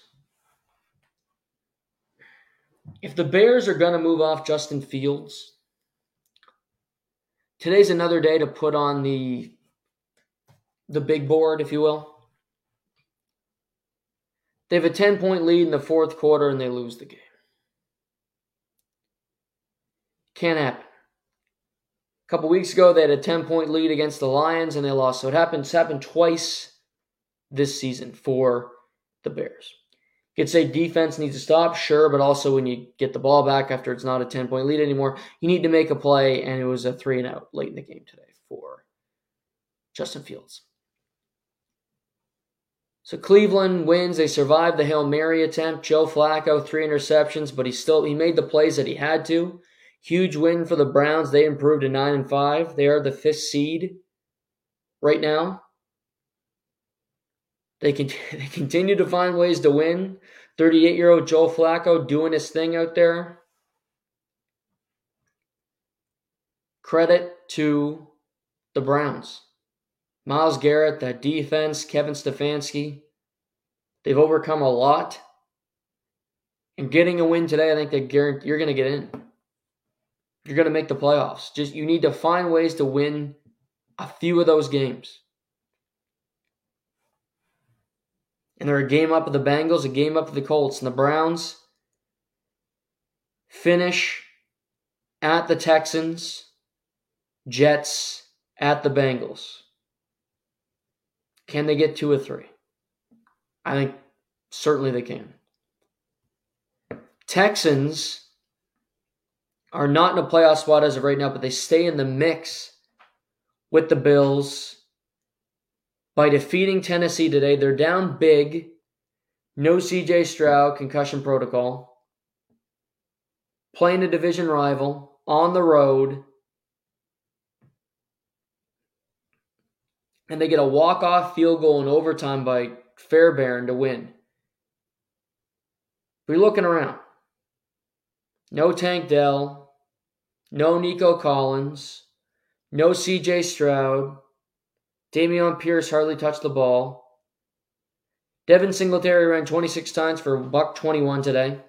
If the Bears are going to move off Justin Fields, today's another day to put on the big board, if you will. They have a 10-point lead in the fourth quarter and they lose the game. Can't happen. A couple weeks ago, they had a 10-point lead against the Lions and they lost. So it happened. It's happened twice this season for the Bears. You could say defense needs to stop, sure, but also when you get the ball back after it's not a 10-point lead anymore, you need to make a play, and it was a 3-and-out late in the game today for Justin Fields. So Cleveland wins. They survived the Hail Mary attempt. Joe Flacco, 3 interceptions, but he made the plays that he had to. Huge win for the Browns. They improved to 9-5. They are the 5th seed right now. They continue to find ways to win. 38-year-old Joe Flacco doing his thing out there. Credit to the Browns. Myles Garrett, that defense, Kevin Stefanski. They've overcome a lot. And getting a win today, I think they guarantee you're going to get in. You're going to make the playoffs. Just you need to find ways to win a few of those games. And they're a game up of the Bengals, a game up of the Colts. And the Browns finish at the Texans, Jets at the Bengals. Can they get 2 or 3? I think certainly they can. Texans are not in a playoff spot as of right now, but they stay in the mix with the Bills. By defeating Tennessee today, they're down big. No CJ Stroud, concussion protocol. Playing a division rival on the road. And they get a walk-off field goal in overtime by Fairbairn to win. We're looking around. No Tank Dell. No Nico Collins. No CJ Stroud. Dameon Pierce hardly touched the ball. Devin Singletary ran 26 times for $121 today.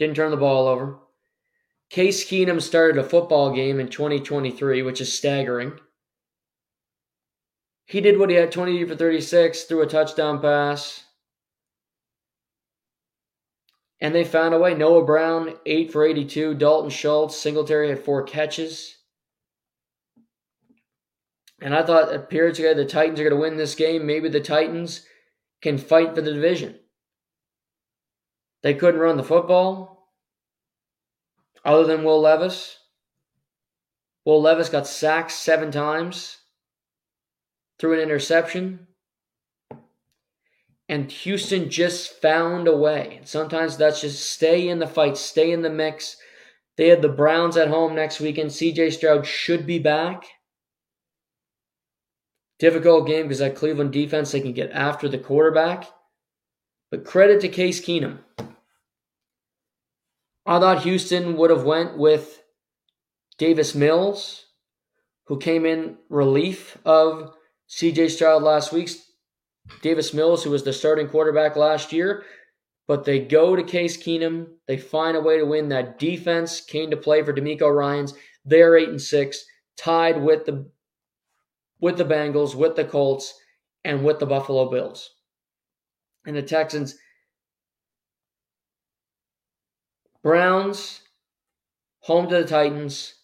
Didn't turn the ball over. Case Keenum started a football game in 2023, which is staggering. He did what he had, 20 for 36, threw a touchdown pass. And they found a way. Noah Brown, 8 for 82. Dalton Schultz, Singletary had 4 catches. And I thought it appeared today the Titans are going to win this game. Maybe the Titans can fight for the division. They couldn't run the football other than Will Levis. Will Levis got sacked 7 times, threw an interception. And Houston just found a way. Sometimes that's just stay in the fight, stay in the mix. They had the Browns at home next weekend. CJ Stroud should be back. Difficult game because that Cleveland defense, they can get after the quarterback. But credit to Case Keenum. I thought Houston would have went with Davis Mills, who came in relief of CJ Stroud last week. Davis Mills, who was the starting quarterback last year. But they go to Case Keenum. They find a way to win. That defense came to play for DeMeco Ryans. They're 8-6, tied with the Bengals, with the Colts, and with the Buffalo Bills. And the Texans, Browns, home to the Titans,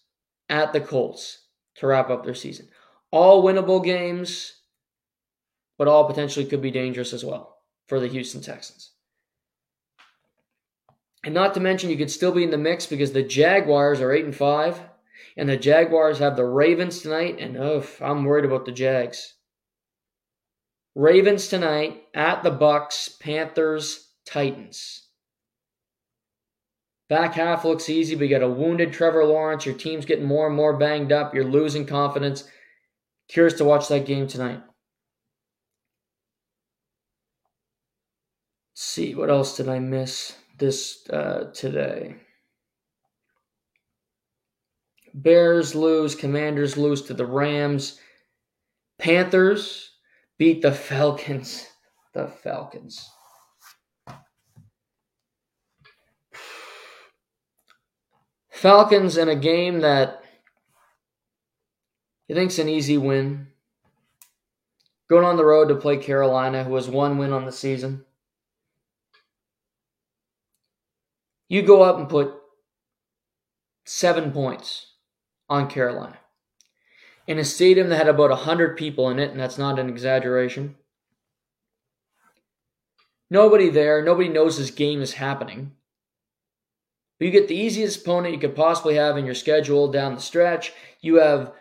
at the Colts to wrap up their season. All winnable games, but all potentially could be dangerous as well for the Houston Texans. And not to mention, you could still be in the mix because the Jaguars are 8-5. And the Jaguars have the Ravens tonight. And, I'm worried about the Jags. Ravens tonight at the Bucks, Panthers, Titans. Back half looks easy. We got a wounded Trevor Lawrence. Your team's getting more and more banged up. You're losing confidence. Curious to watch that game tonight. Let's see, what else did I miss this today? Bears lose, Commanders lose to the Rams. Panthers beat the Falcons. The Falcons. Falcons in a game that you think's an easy win. Going on the road to play Carolina, who has 1 win on the season. You go up and put 7 points on Carolina, in a stadium that had about 100 people in it, and that's not an exaggeration. Nobody there, nobody knows this game is happening. But you get the easiest opponent you could possibly have in your schedule down the stretch. You have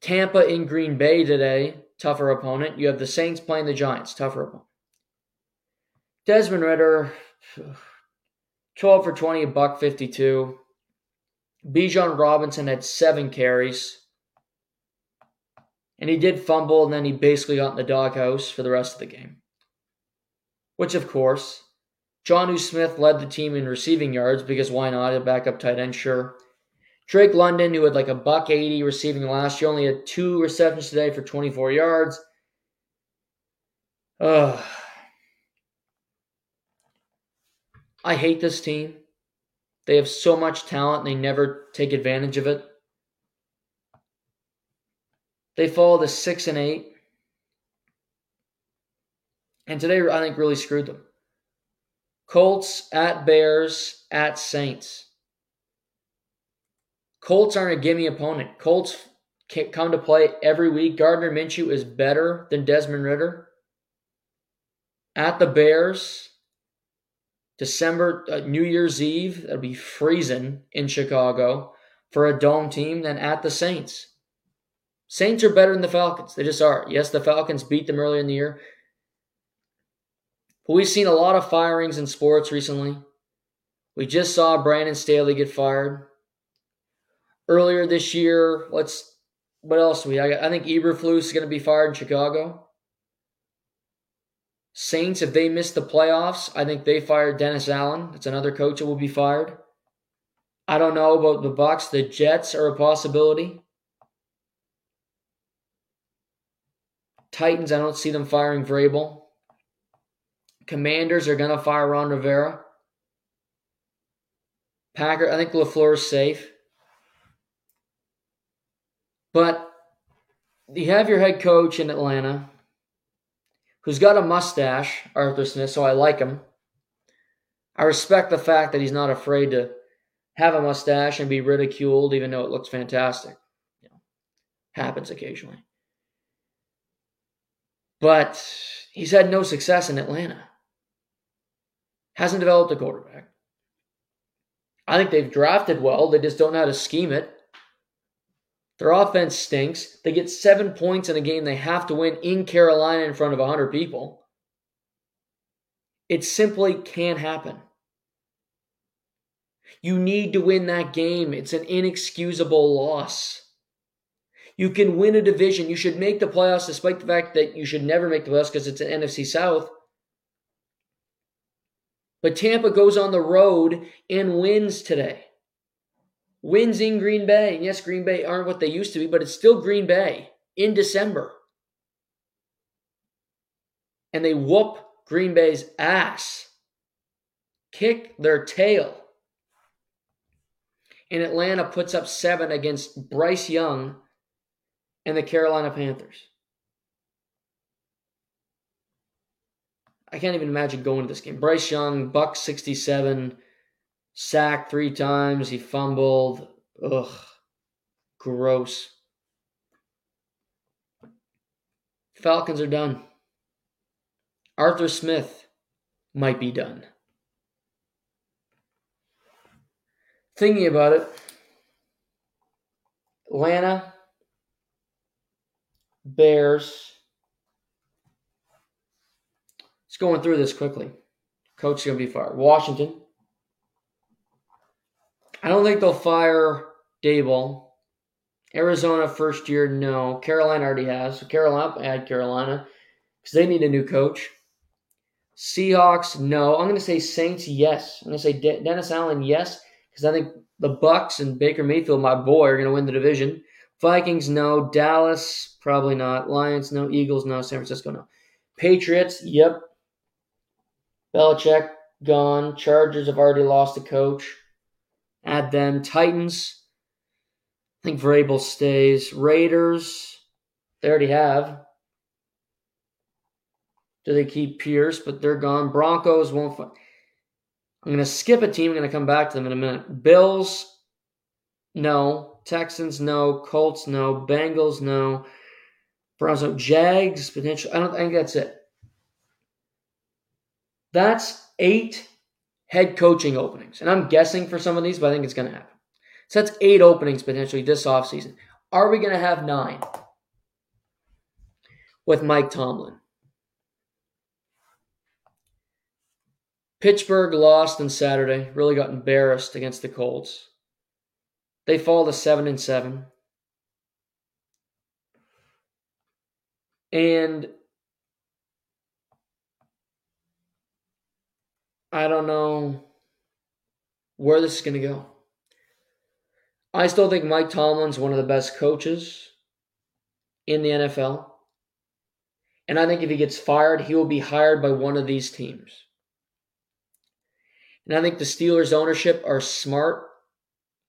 Tampa in Green Bay today, tougher opponent. You have the Saints playing the Giants, tougher opponent. Desmond Ridder, 12 for 20, $1.52. Bijan Robinson had 7 carries. And he did fumble, and then he basically got in the doghouse for the rest of the game. Which, of course, Jonnu Smith led the team in receiving yards, because why not? A backup tight end, sure. Drake London, who had like $1.80 receiving last year, only had 2 receptions today for 24 yards. I hate this team. They have so much talent, and they never take advantage of it. They fall to 6-8. And today, I think, really screwed them. Colts at Bears at Saints. Colts aren't a gimme opponent. Colts come to play every week. Gardner Minshew is better than Desmond Ridder. At the Bears, New Year's Eve, that'll be freezing in Chicago for a dome team, than at the Saints. Saints are better than the Falcons. They just are. Yes, the Falcons beat them earlier in the year. But we've seen a lot of firings in sports recently. We just saw Brandon Staley get fired. Earlier this year, what else do we have? I think Eberflus is going to be fired in Chicago. Saints, if they miss the playoffs, I think they fired Dennis Allen. That's another coach that will be fired. I don't know about the Bucs. The Jets are a possibility. Titans, I don't see them firing Vrabel. Commanders are going to fire Ron Rivera. Packers, I think LaFleur is safe. But you have your head coach in Atlanta who's got a mustache, Arthur Smith, so I like him. I respect the fact that he's not afraid to have a mustache and be ridiculed, even though it looks fantastic. You know, happens occasionally. But he's had no success in Atlanta. Hasn't developed a quarterback. I think they've drafted well. They just don't know how to scheme it. Their offense stinks. They get 7 points in a game they have to win in Carolina in front of 100 people. It simply can't happen. You need to win that game. It's an inexcusable loss. You can win a division. You should make the playoffs, despite the fact that you should never make the playoffs because it's an NFC South. But Tampa goes on the road and wins today. Wins in Green Bay. And yes, Green Bay aren't what they used to be, but it's still Green Bay in December. And they whoop Green Bay's ass. Kick their tail. And Atlanta puts up 7 against Bryce Young and the Carolina Panthers. I can't even imagine going to this game. Bryce Young, $1.67, sacked 3 times. He fumbled. Ugh. Gross. Falcons are done. Arthur Smith might be done. Thinking about it, Atlanta, Bears. It's going through this quickly. Coach is going to be fired. Washington. I don't think they'll fire Dable. Arizona first year, no. Carolina already has. So Carolina, add Carolina because they need a new coach. Seahawks, no. I'm going to say Saints, yes. I'm going to say Dennis Allen, yes, because I think the Bucks and Baker Mayfield, my boy, are going to win the division. Vikings, no. Dallas, probably not. Lions, no. Eagles, no. San Francisco, no. Patriots, yep. Belichick, gone. Chargers have already lost a coach. Add them. Titans, I think Vrabel stays. Raiders, they already have. Do they keep Pierce? But they're gone. Broncos won't fight. I'm going to skip a team. I'm going to come back to them in a minute. Bills, no. Texans, no. Colts, no. Bengals, no. Browns, no. Jags, potential. I don't think that's it. That's 8 head coaching openings. And I'm guessing for some of these, but I think it's going to happen. So that's 8 openings potentially this offseason. Are we going to have 9 with Mike Tomlin? Pittsburgh lost on Saturday. Really got embarrassed against the Colts. They fall to 7-7. And I don't know where this is going to go. I still think Mike Tomlin's one of the best coaches in the NFL. And I think if he gets fired, he will be hired by one of these teams. And I think the Steelers ownership are smart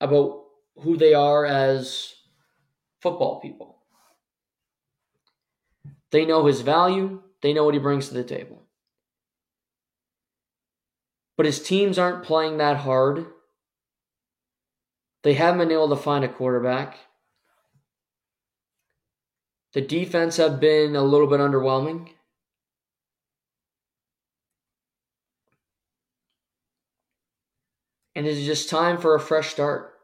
about who they are as football people. They know his value. They know what he brings to the table. But his teams aren't playing that hard. They haven't been able to find a quarterback. The defense have been a little bit underwhelming. And it's just time for a fresh start.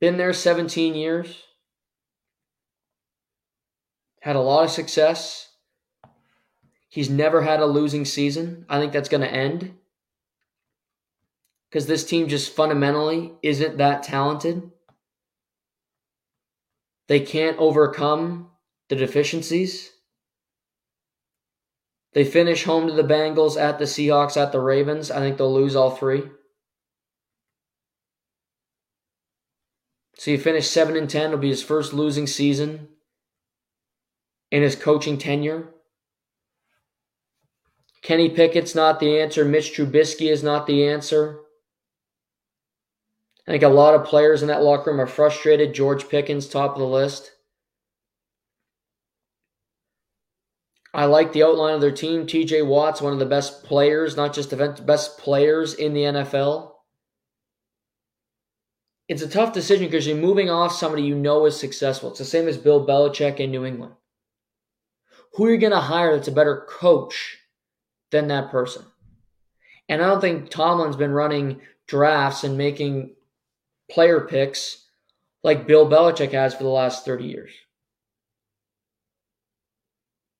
Been there 17 years. Had a lot of success. He's never had a losing season. I think that's going to end. Because this team just fundamentally isn't that talented. They can't overcome the deficiencies. They finish home to the Bengals, at the Seahawks, at the Ravens. I think they'll lose all 3. So you finish 7-10. It'll be his first losing season in his coaching tenure. Kenny Pickett's not the answer. Mitch Trubisky is not the answer. I think a lot of players in that locker room are frustrated. George Pickens, top of the list. I like the outline of their team. T.J. Watt's one of the best players, not just best players in the NFL. It's a tough decision because you're moving off somebody you know is successful. It's the same as Bill Belichick in New England. Who are you going to hire that's a better coach than that person? And I don't think Tomlin's been running drafts and making player picks like Bill Belichick has for the last 30 years.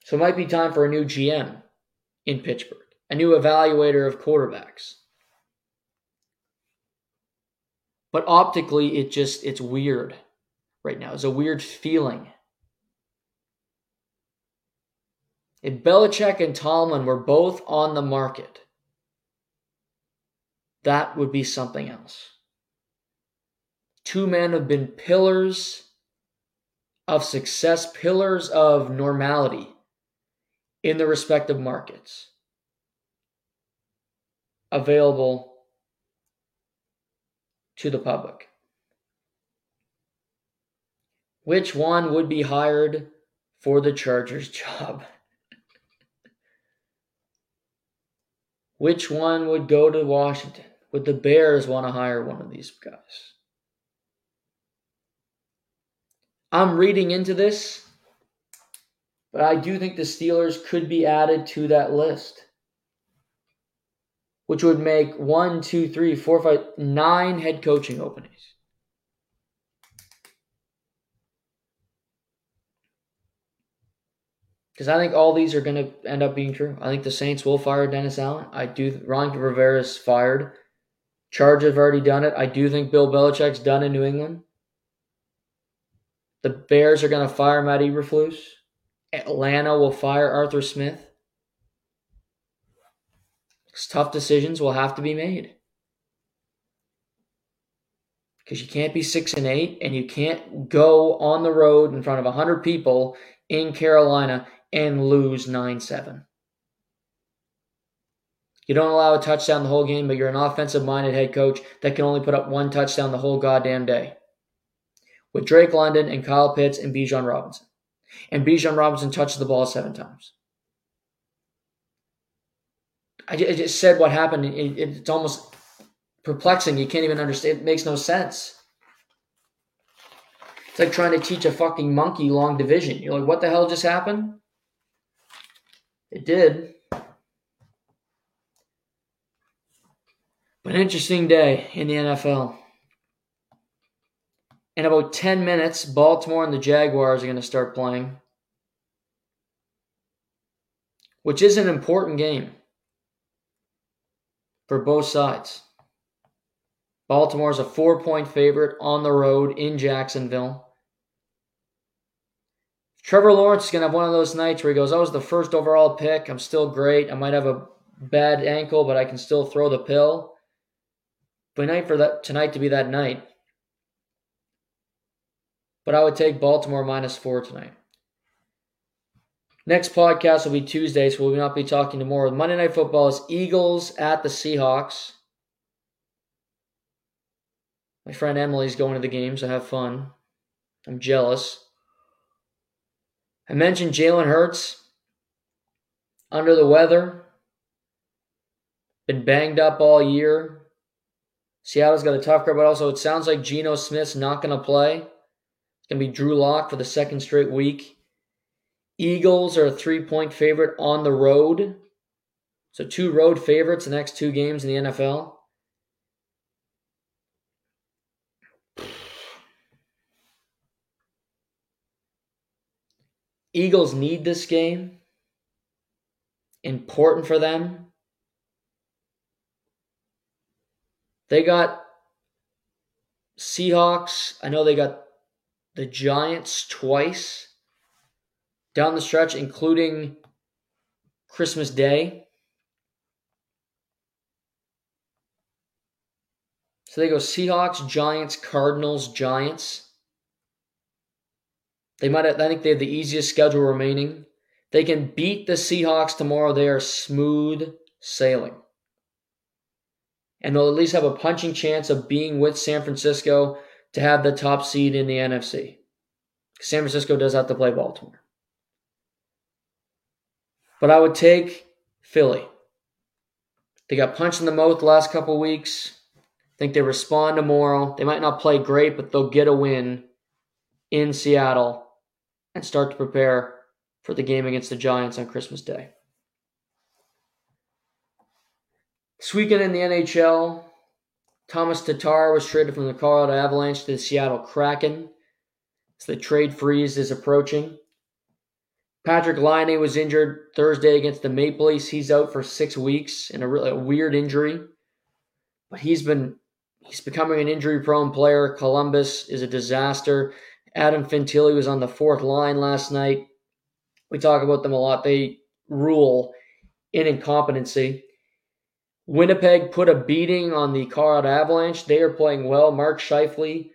So it might be time for a new GM in Pittsburgh, a new evaluator of quarterbacks. But optically, it's weird right now. It's a weird feeling. And Belichick and Tomlin were both on the market. That would be something else. Two men have been pillars of success, pillars of normality in their respective markets. Available to the public. Which one would be hired for the Chargers job? Which one would go to Washington? Would the Bears want to hire one of these guys? I'm reading into this, but I do think the Steelers could be added to that list, which would make 9 head coaching openings. Because I think all these are going to end up being true. I think the Saints will fire Dennis Allen. I do. Ron Rivera's fired. Chargers have already done it. I do think Bill Belichick's done in New England. The Bears are going to fire Matt Eberflus. Atlanta will fire Arthur Smith. Tough decisions will have to be made. Because you can't be 6-8, and you can't go on the road in front of 100 people in Carolina and lose 9-7. You don't allow a touchdown the whole game, but you're an offensive-minded head coach that can only put up 1 touchdown the whole goddamn day. With Drake London and Kyle Pitts and Bijan Robinson. And Bijan Robinson touches the ball 7 times. I just said what happened. It's almost perplexing. You can't even understand. It makes no sense. It's like trying to teach a fucking monkey long division. You're like, what the hell just happened? It did. But an interesting day in the NFL. In about 10 minutes, Baltimore and the Jaguars are going to start playing, which is an important game for both sides. Baltimore's a 4-point favorite on the road in Jacksonville. Trevor Lawrence is going to have one of those nights where he goes, I was the first overall pick. I'm still great. I might have a bad ankle, but I can still throw the pill. But night for that tonight to be that night. But I would take Baltimore -4 tonight. Next podcast will be Tuesday, so we'll not be talking tomorrow. Monday Night Football is Eagles at the Seahawks. My friend Emily's going to the game, so have fun. I'm jealous. I mentioned Jalen Hurts. Under the weather. Been banged up all year. Seattle's got a tough crowd, but also it sounds like Geno Smith's not going to play. It's going to be Drew Lock for the second straight week. Eagles are a 3-point favorite on the road. So 2 road favorites the next 2 games in the NFL. Eagles need this game. Important for them. They got Seahawks. I know they got the Giants twice down the stretch, including Christmas Day. So they go Seahawks, Giants, Cardinals, Giants. I think they have the easiest schedule remaining. They can beat the Seahawks tomorrow. They are smooth sailing. And they'll at least have a punching chance of being with San Francisco to have the top seed in the NFC. San Francisco does have to play Baltimore. But I would take Philly. They got punched in the mouth the last couple weeks. I think they respond tomorrow. They might not play great, but they'll get a win in Seattle and start to prepare for the game against the Giants on Christmas Day. This weekend in the NHL, Thomas Tatar was traded from the Colorado Avalanche to the Seattle Kraken as the trade freeze is approaching. Patrick Laine was injured Thursday against the Maple Leafs. He's out for 6 weeks in a weird injury, but he's becoming an injury-prone player. Columbus is a disaster. Adam Fantilli was on the fourth line last night. We talk about them a lot. They rule in incompetency. Winnipeg put a beating on the Colorado Avalanche. They are playing well. Mark Scheifele,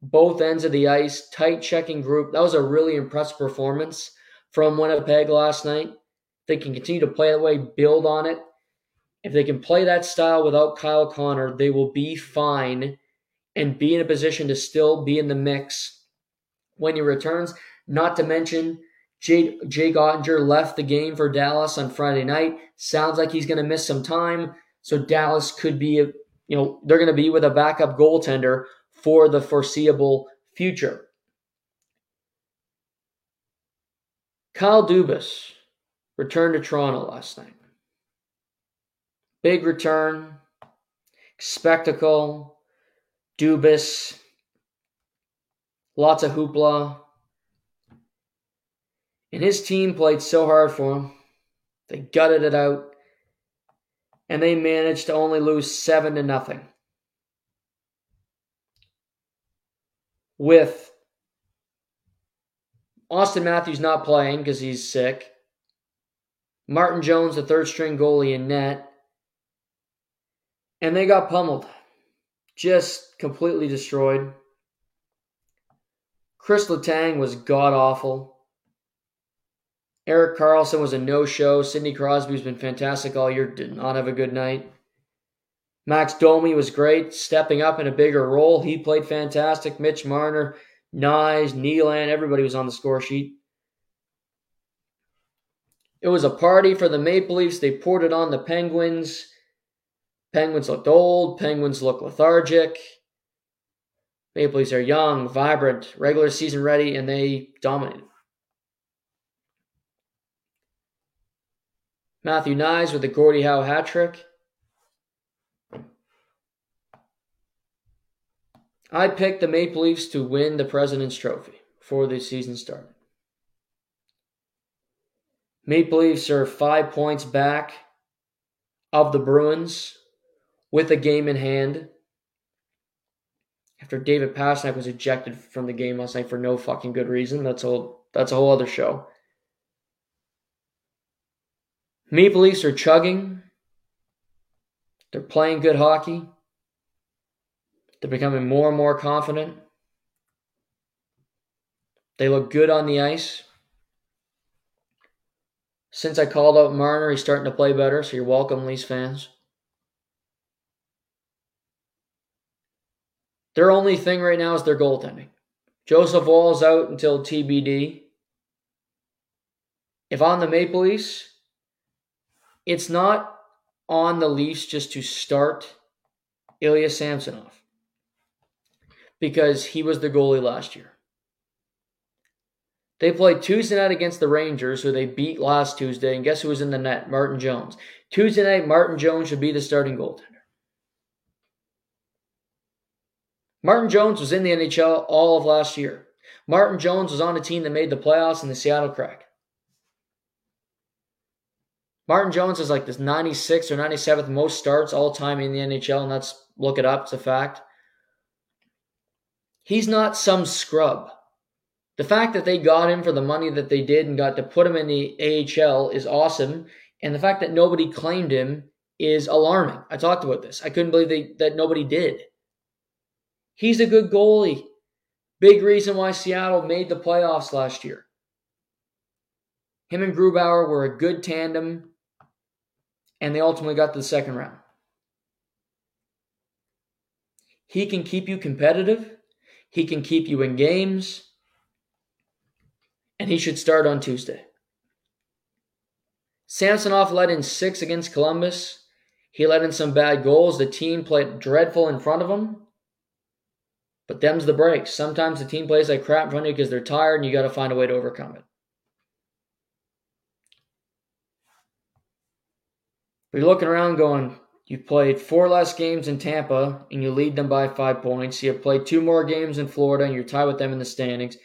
both ends of the ice, tight checking group. That was a really impressive performance from Winnipeg last night. They can continue to play that way, build on it. If they can play that style without Kyle Connor, they will be fine and be in a position to still be in the mix when he returns. Not to mention, Jay Ottinger left the game for Dallas on Friday night. Sounds like he's going to miss some time. So Dallas could be, they're going to be with a backup goaltender for the foreseeable future. Kyle Dubas returned to Toronto last night. Big return, spectacle, Dubas, lots of hoopla. And his team played so hard for him. They gutted it out. And they managed to only lose 7-0. With Austin Matthews not playing because he's sick. Martin Jones, the third string goalie, in net. And they got pummeled. Just completely destroyed. Chris Letang was god-awful. Erik Karlsson was a no-show. Sidney Crosby's been fantastic all year. Did not have a good night. Max Domi was great, stepping up in a bigger role. He played fantastic. Mitch Marner, Nyes, Nyland, everybody was on the score sheet. It was a party for the Maple Leafs. They poured it on the Penguins. Penguins looked old. Penguins look lethargic. Maple Leafs are young, vibrant, regular season ready, and they dominated. Matthew Nyes with the Gordie Howe hat trick. I picked the Maple Leafs to win the President's Trophy for the season start. Maple Leafs are 5 points back of the Bruins with a game in hand after David Pastrnak was ejected from the game last night for no fucking good reason. That's a whole other show. Maple Leafs are chugging. They're playing good hockey. They're becoming more and more confident. They look good on the ice. Since I called out Marner, he's starting to play better, so you're welcome, Leafs fans. Their only thing right now is their goaltending. Joseph Woll's out until TBD. If on the Maple Leafs, it's not on the Leafs just to start Ilya Samsonov because he was the goalie last year. They played Tuesday night against the Rangers, who they beat last Tuesday, and guess who was in the net? Martin Jones. Tuesday night, Martin Jones should be the starting goaltender. Martin Jones was in the NHL all of last year. Martin Jones was on a team that made the playoffs in the Seattle Crack. Martin Jones is like this 96th or 97th most starts all time in the NHL, and let's look it up. It's a fact. He's not some scrub. The fact that they got him for the money that they did and got to put him in the AHL is awesome. And the fact that nobody claimed him is alarming. I talked about this. I couldn't believe that nobody did. He's a good goalie. Big reason why Seattle made the playoffs last year. Him and Grubauer were a good tandem, and they ultimately got to the second round. He can keep you competitive. He can keep you in games. And he should start on Tuesday. Samsonov let in 6 against Columbus. He let in some bad goals. The team played dreadful in front of him. But them's the breaks. Sometimes the team plays like crap in front of you because they're tired and you got to find a way to overcome it. But you're looking around going, you played 4 less games in Tampa and you lead them by 5 points. You have played 2 more games in Florida and you're tied with them in the standings.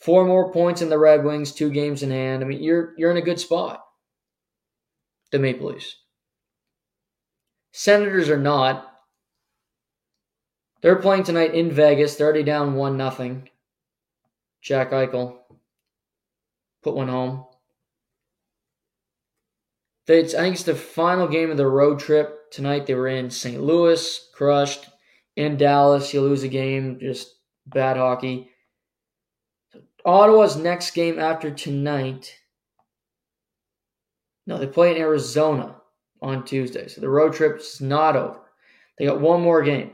4 more points in the Red Wings, 2 games in hand. I mean, you're in a good spot. The Maple Leafs. Senators are not. They're playing tonight in Vegas. They're already down 1-0. Jack Eichel put one home. I think it's the final game of the road trip tonight. They were in St. Louis, crushed. In Dallas, you lose a game, just bad hockey. Ottawa's next game after tonight. No, they play in Arizona on Tuesday. So the road trip's not over. They got one more game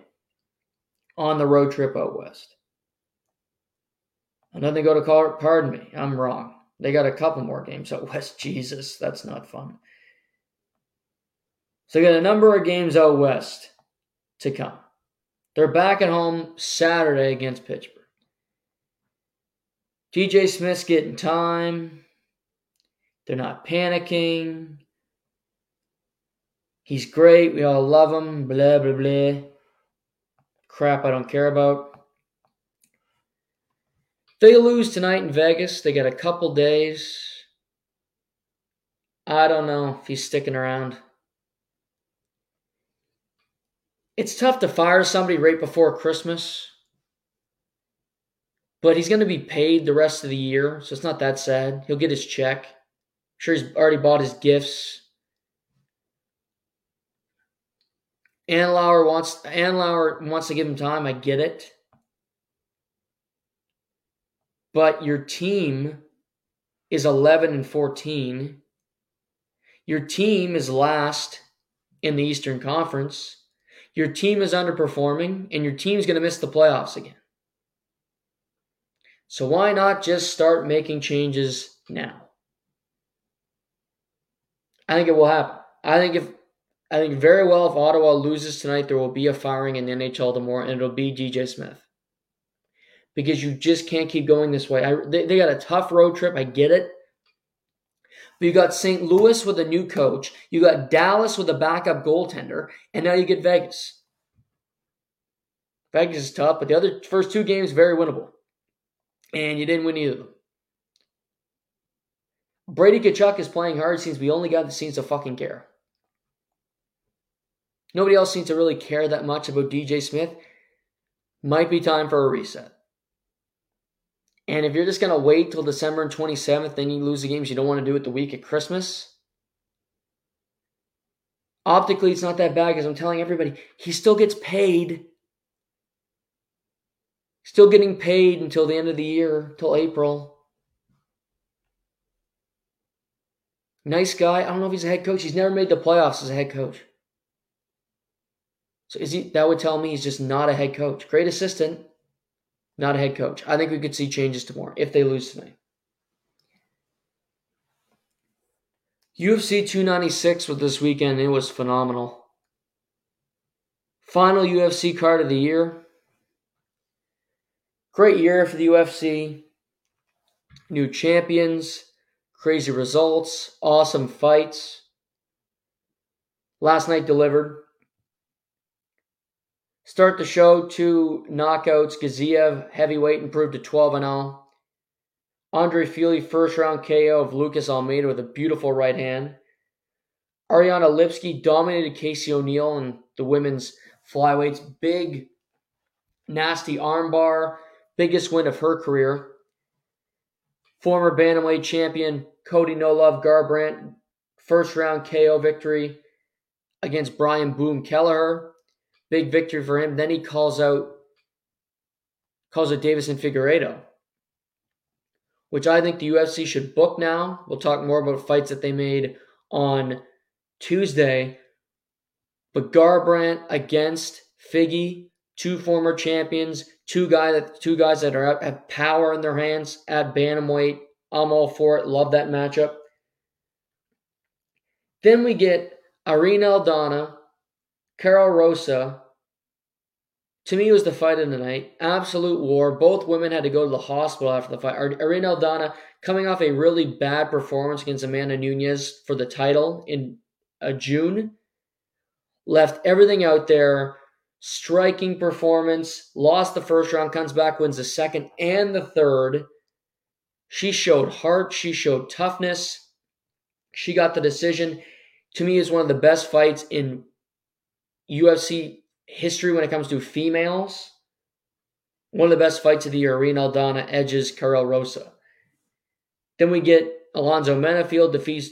on the road trip out west. And then they go to Colorado. Pardon me, I'm wrong. They got a couple more games out west. Jesus, that's not fun. So they got a number of games out west to come. They're back at home Saturday against Pittsburgh. TJ Smith's getting time. They're not panicking. He's great. We all love him. Blah, blah, blah. Crap I don't care about. They lose tonight in Vegas. They got a couple days. I don't know if he's sticking around. It's tough to fire somebody right before Christmas. But he's going to be paid the rest of the year, so it's not that sad. He'll get his check. I'm sure he's already bought his gifts. Andlauer wants to give him time. I get it. But your team is 11-14. Your team is last in the Eastern Conference. Your team is underperforming, and your team's going to miss the playoffs again. So why not just start making changes now? I think it will happen. I think very well if Ottawa loses tonight, there will be a firing in the NHL tomorrow, and it'll be DJ Smith. Because you just can't keep going this way. They got a tough road trip. I get it. But you got St. Louis with a new coach. You got Dallas with a backup goaltender. And now you get Vegas. Packers is tough, but the other first two games, very winnable. And you didn't win either of them. Brady Kachuk is playing hard, since we only got the scenes to fucking care. Nobody else seems to really care that much about DJ Smith. Might be time for a reset. And if you're just going to wait till December 27th, then you lose the games you don't want to do at the week at Christmas. Optically, it's not that bad, because I'm telling everybody, he still gets paid. Still getting paid until the end of the year, till April. Nice guy. I don't know if he's a head coach. He's never made the playoffs as a head coach. So is he? That would tell me he's just not a head coach. Great assistant. Not a head coach. I think we could see changes tomorrow if they lose tonight. UFC 296 was this weekend. It was phenomenal. Final UFC card of the year. Great year for the UFC. New champions. Crazy results. Awesome fights. Last night delivered. Start the show, 2 knockouts. Gaziev, heavyweight, improved to 12-0. Andre Feely, first-round KO of Lucas Almeida with a beautiful right hand. Ariana Lipsky dominated Casey O'Neill in the women's flyweights. Big, nasty armbar. Biggest win of her career. Former bantamweight champion Cody No Love Garbrandt, first-round KO victory against Brian Boom Kelleher. Big victory for him. Then he calls out Davison Figueiredo, which I think the UFC should book now. We'll talk more about fights that they made on Tuesday. But Garbrandt against Figgy, 2 former champions, two guys that are have power in their hands at bantamweight. I'm all for it. Love that matchup. Then we get Irene Aldana, Carol Rosa. To me, it was the fight of the night. Absolute war. Both women had to go to the hospital after the fight. Irene Aldana, coming off a really bad performance against Amanda Nunes for the title in June, left everything out there. Striking performance. Lost the first round. Comes back, wins the second and the third. She showed heart. She showed toughness. She got the decision. To me, it's one of the best fights in UFC history when it comes to females. One of the best fights of the year. Irene Aldana edges Carol Rosa. Then we get Alonzo Menafield defeats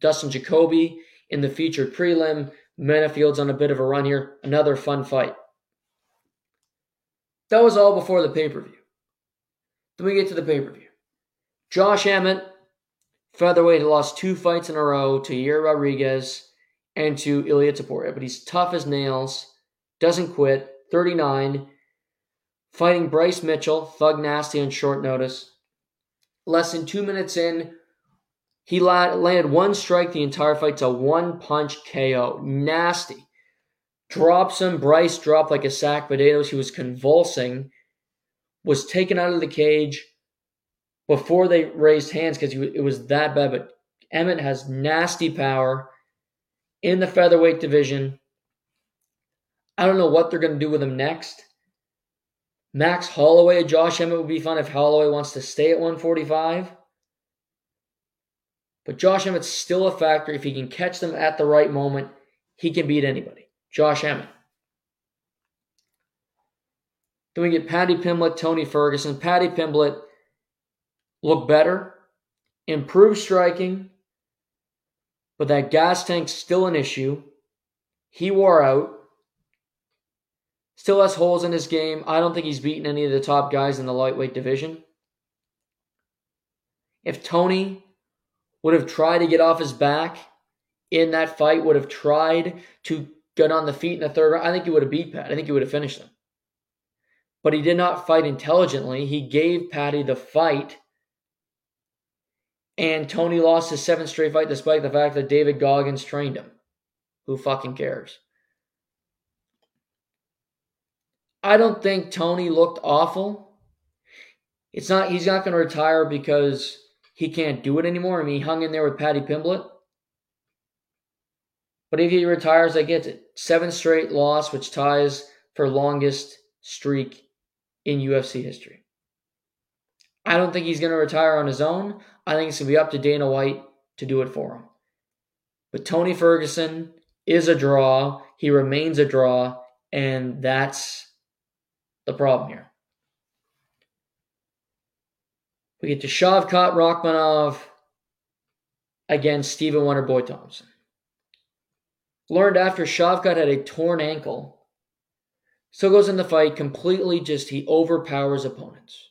Dustin Jacoby in the featured prelim. Menafield's on a bit of a run here. Another fun fight. That was all before the pay-per-view. Then we get to the pay-per-view. Josh Emmett, featherweight, lost 2 fights in a row to Yair Rodriguez and to Ilia Topuria, but he's tough as nails, doesn't quit, 39, fighting Bryce Mitchell, Thug Nasty on short notice. Less than 2 minutes in, he landed 1 strike the entire fight. It's a 1-punch KO. Nasty. Drops him, Bryce dropped like a sack of potatoes. He was convulsing, was taken out of the cage before they raised hands because it was that bad, but Emmett has nasty power. In the featherweight division, I don't know what they're going to do with him next. Max Holloway, Josh Emmett would be fun if Holloway wants to stay at 145. But Josh Emmett's still a factor. If he can catch them at the right moment, he can beat anybody. Josh Emmett. Then we get Paddy Pimblett, Tony Ferguson. Paddy Pimblett looked better, improved striking, but that gas tank's still an issue. He wore out. Still has holes in his game. I don't think he's beaten any of the top guys in the lightweight division. If Tony would have tried to get off his back in that fight, would have tried to get on the feet in the third round, I think he would have beat Pat. I think he would have finished him. But he did not fight intelligently. He gave Patty the fight. And Tony lost his 7th straight fight despite the fact that David Goggins trained him. Who fucking cares? I don't think Tony looked awful. It's not. He's not going to retire because he can't do it anymore. I mean, he hung in there with Paddy Pimblett. But if he retires, I get it. 7th straight loss, which ties for longest streak in UFC history. I don't think he's going to retire on his own. I think it's going to be up to Dana White to do it for him. But Tony Ferguson is a draw. He remains a draw. And that's the problem here. We get to Shavkat Rakhmonov against Stephen Wonder Boy Thompson. Learned after Shavkat had a torn ankle. Still goes in the fight completely, just he overpowers opponents.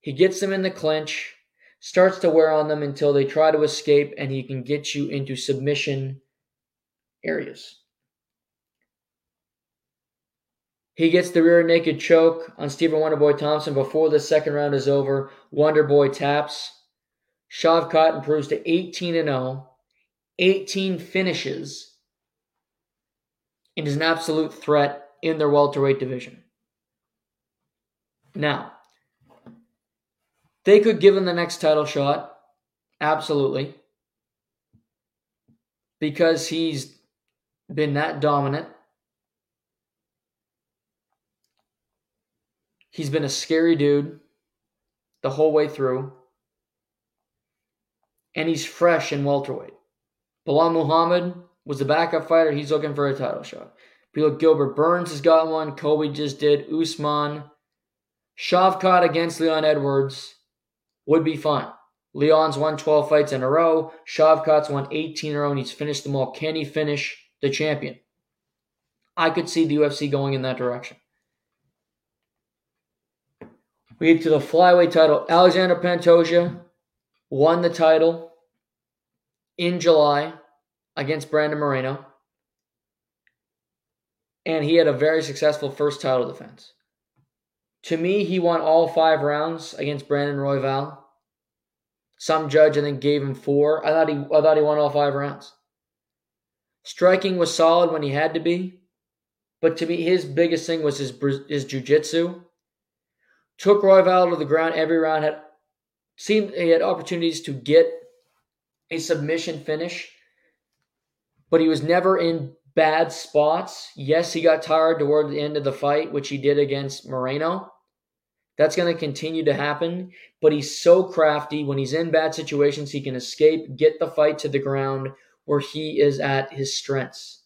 He gets them in the clinch, starts to wear on them until they try to escape, and he can get you into submission areas. He gets the rear naked choke on Stephen Wonderboy Thompson before the second round is over. Wonderboy taps. Shavkat improves to 18-0, 18 finishes, and is an absolute threat in their welterweight division. Now, they could give him the next title shot, absolutely, because he's been that dominant. He's been a scary dude the whole way through, and he's fresh in welterweight. Bilal Muhammad was the backup fighter. He's looking for a title shot. Look, Gilbert Burns has got one. Kobe just did. Usman. Shavkat against Leon Edwards would be fun. Leon's won 12 fights in a row. Shavkat's won 18 in a row, and he's finished them all. Can he finish the champion? I could see the UFC going in that direction. We get to the flyweight title. Alexander Pantoja won the title in July against Brandon Moreno. And he had a very successful first title defense. To me, he won all 5 rounds against Brandon Royval. Some judge, I think, gave him 4. I thought he won all 5 rounds. Striking was solid when he had to be. But to me, his biggest thing was his jiu-jitsu. Took Royval to the ground every round. Seemed he had opportunities to get a submission finish. But he was never in bad spots. Yes, he got tired toward the end of the fight, which he did against Moreno. That's going to continue to happen, but he's so crafty. When he's in bad situations, he can escape, get the fight to the ground where he is at his strengths.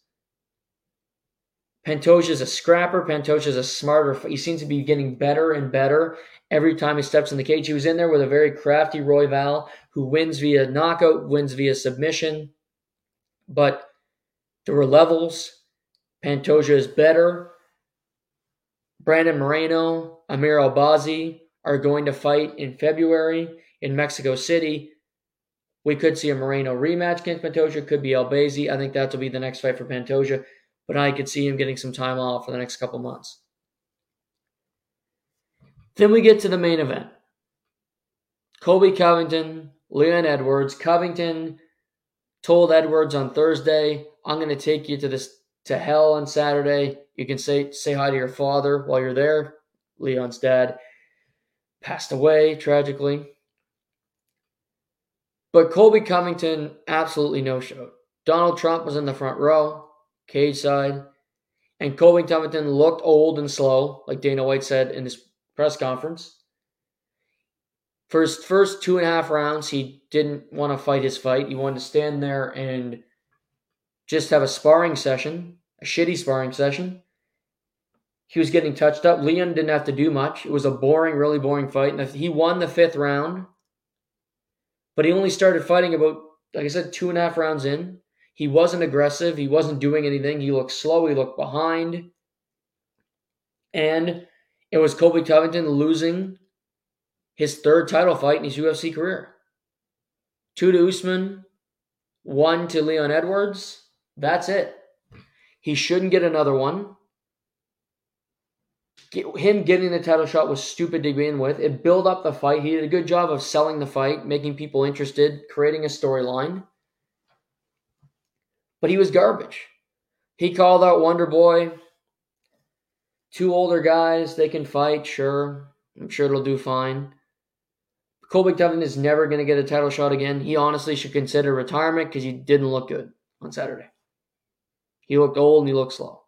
Pantoja's a scrapper. Pantoja's a smarter. He seems to be getting better and better every time he steps in the cage. He was in there with a very crafty Royval who wins via knockout, wins via submission, but there were levels. Pantoja is better. Brandon Moreno, Amir Albazi are going to fight in February in Mexico City. We could see a Moreno rematch against Pantoja. Could be Albazi. I think that will be the next fight for Pantoja. But I could see him getting some time off for the next couple months. Then we get to the main event. Colby Covington, Leon Edwards. Covington told Edwards on Thursday, I'm going to take you to hell on Saturday. You can say hi to your father while you're there. Leon's dad passed away tragically. But Colby Covington absolutely no-showed. Donald Trump was in the front row, cage side, and Colby Covington looked old and slow, like Dana White said in his press conference. For his first 2.5 rounds, he didn't want to fight his fight. He wanted to stand there and just have a sparring session, a shitty sparring session. He was getting touched up. Leon didn't have to do much. It was a boring, really boring fight. And he won the 5th round, but he only started fighting about, like I said, 2.5 rounds in. He wasn't aggressive. He wasn't doing anything. He looked slow. He looked behind. And it was Colby Covington losing his 3rd title fight in his UFC career. 2 to Usman, 1 to Leon Edwards. That's it. He shouldn't get another one. Him getting the title shot was stupid to begin with. It built up the fight. He did a good job of selling the fight, making people interested, creating a storyline. But he was garbage. He called out Wonder Boy. 2 older guys, they can fight, sure. I'm sure it'll do fine. Colby Covington is never going to get a title shot again. He honestly should consider retirement because he didn't look good on Saturday. He looked old and he looked slow.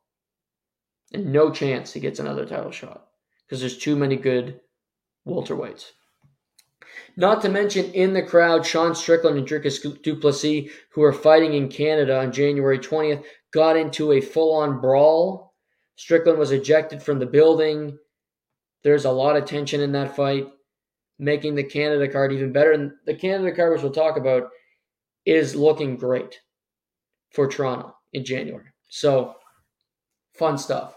And no chance he gets another title shot because there's too many good welterweights. Not to mention in the crowd, Sean Strickland and Dricus du Plessis, who are fighting in Canada on January 20th, got into a full-on brawl. Strickland was ejected from the building. There's a lot of tension in that fight, making the Canada card even better. And the Canada card, which we'll talk about, is looking great for Toronto in January. So, fun stuff.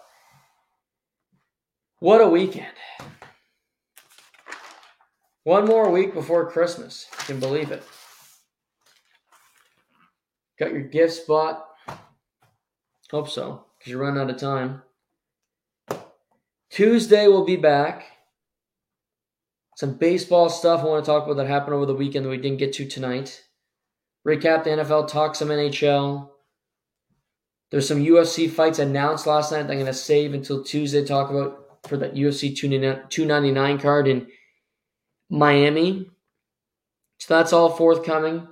What a weekend. One more week before Christmas. You can believe it. Got your gifts bought? Hope so, because you're running out of time. Tuesday we'll be back. Some baseball stuff I want to talk about that happened over the weekend that we didn't get to tonight. Recap the NFL, talk some NHL. There's some UFC fights announced last night that I'm going to save until Tuesday to talk about for that UFC 299 card in Miami. So that's all forthcoming.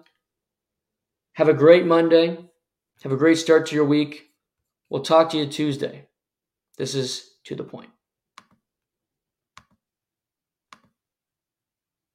Have a great Monday. Have a great start to your week. We'll talk to you Tuesday. This is To The Point.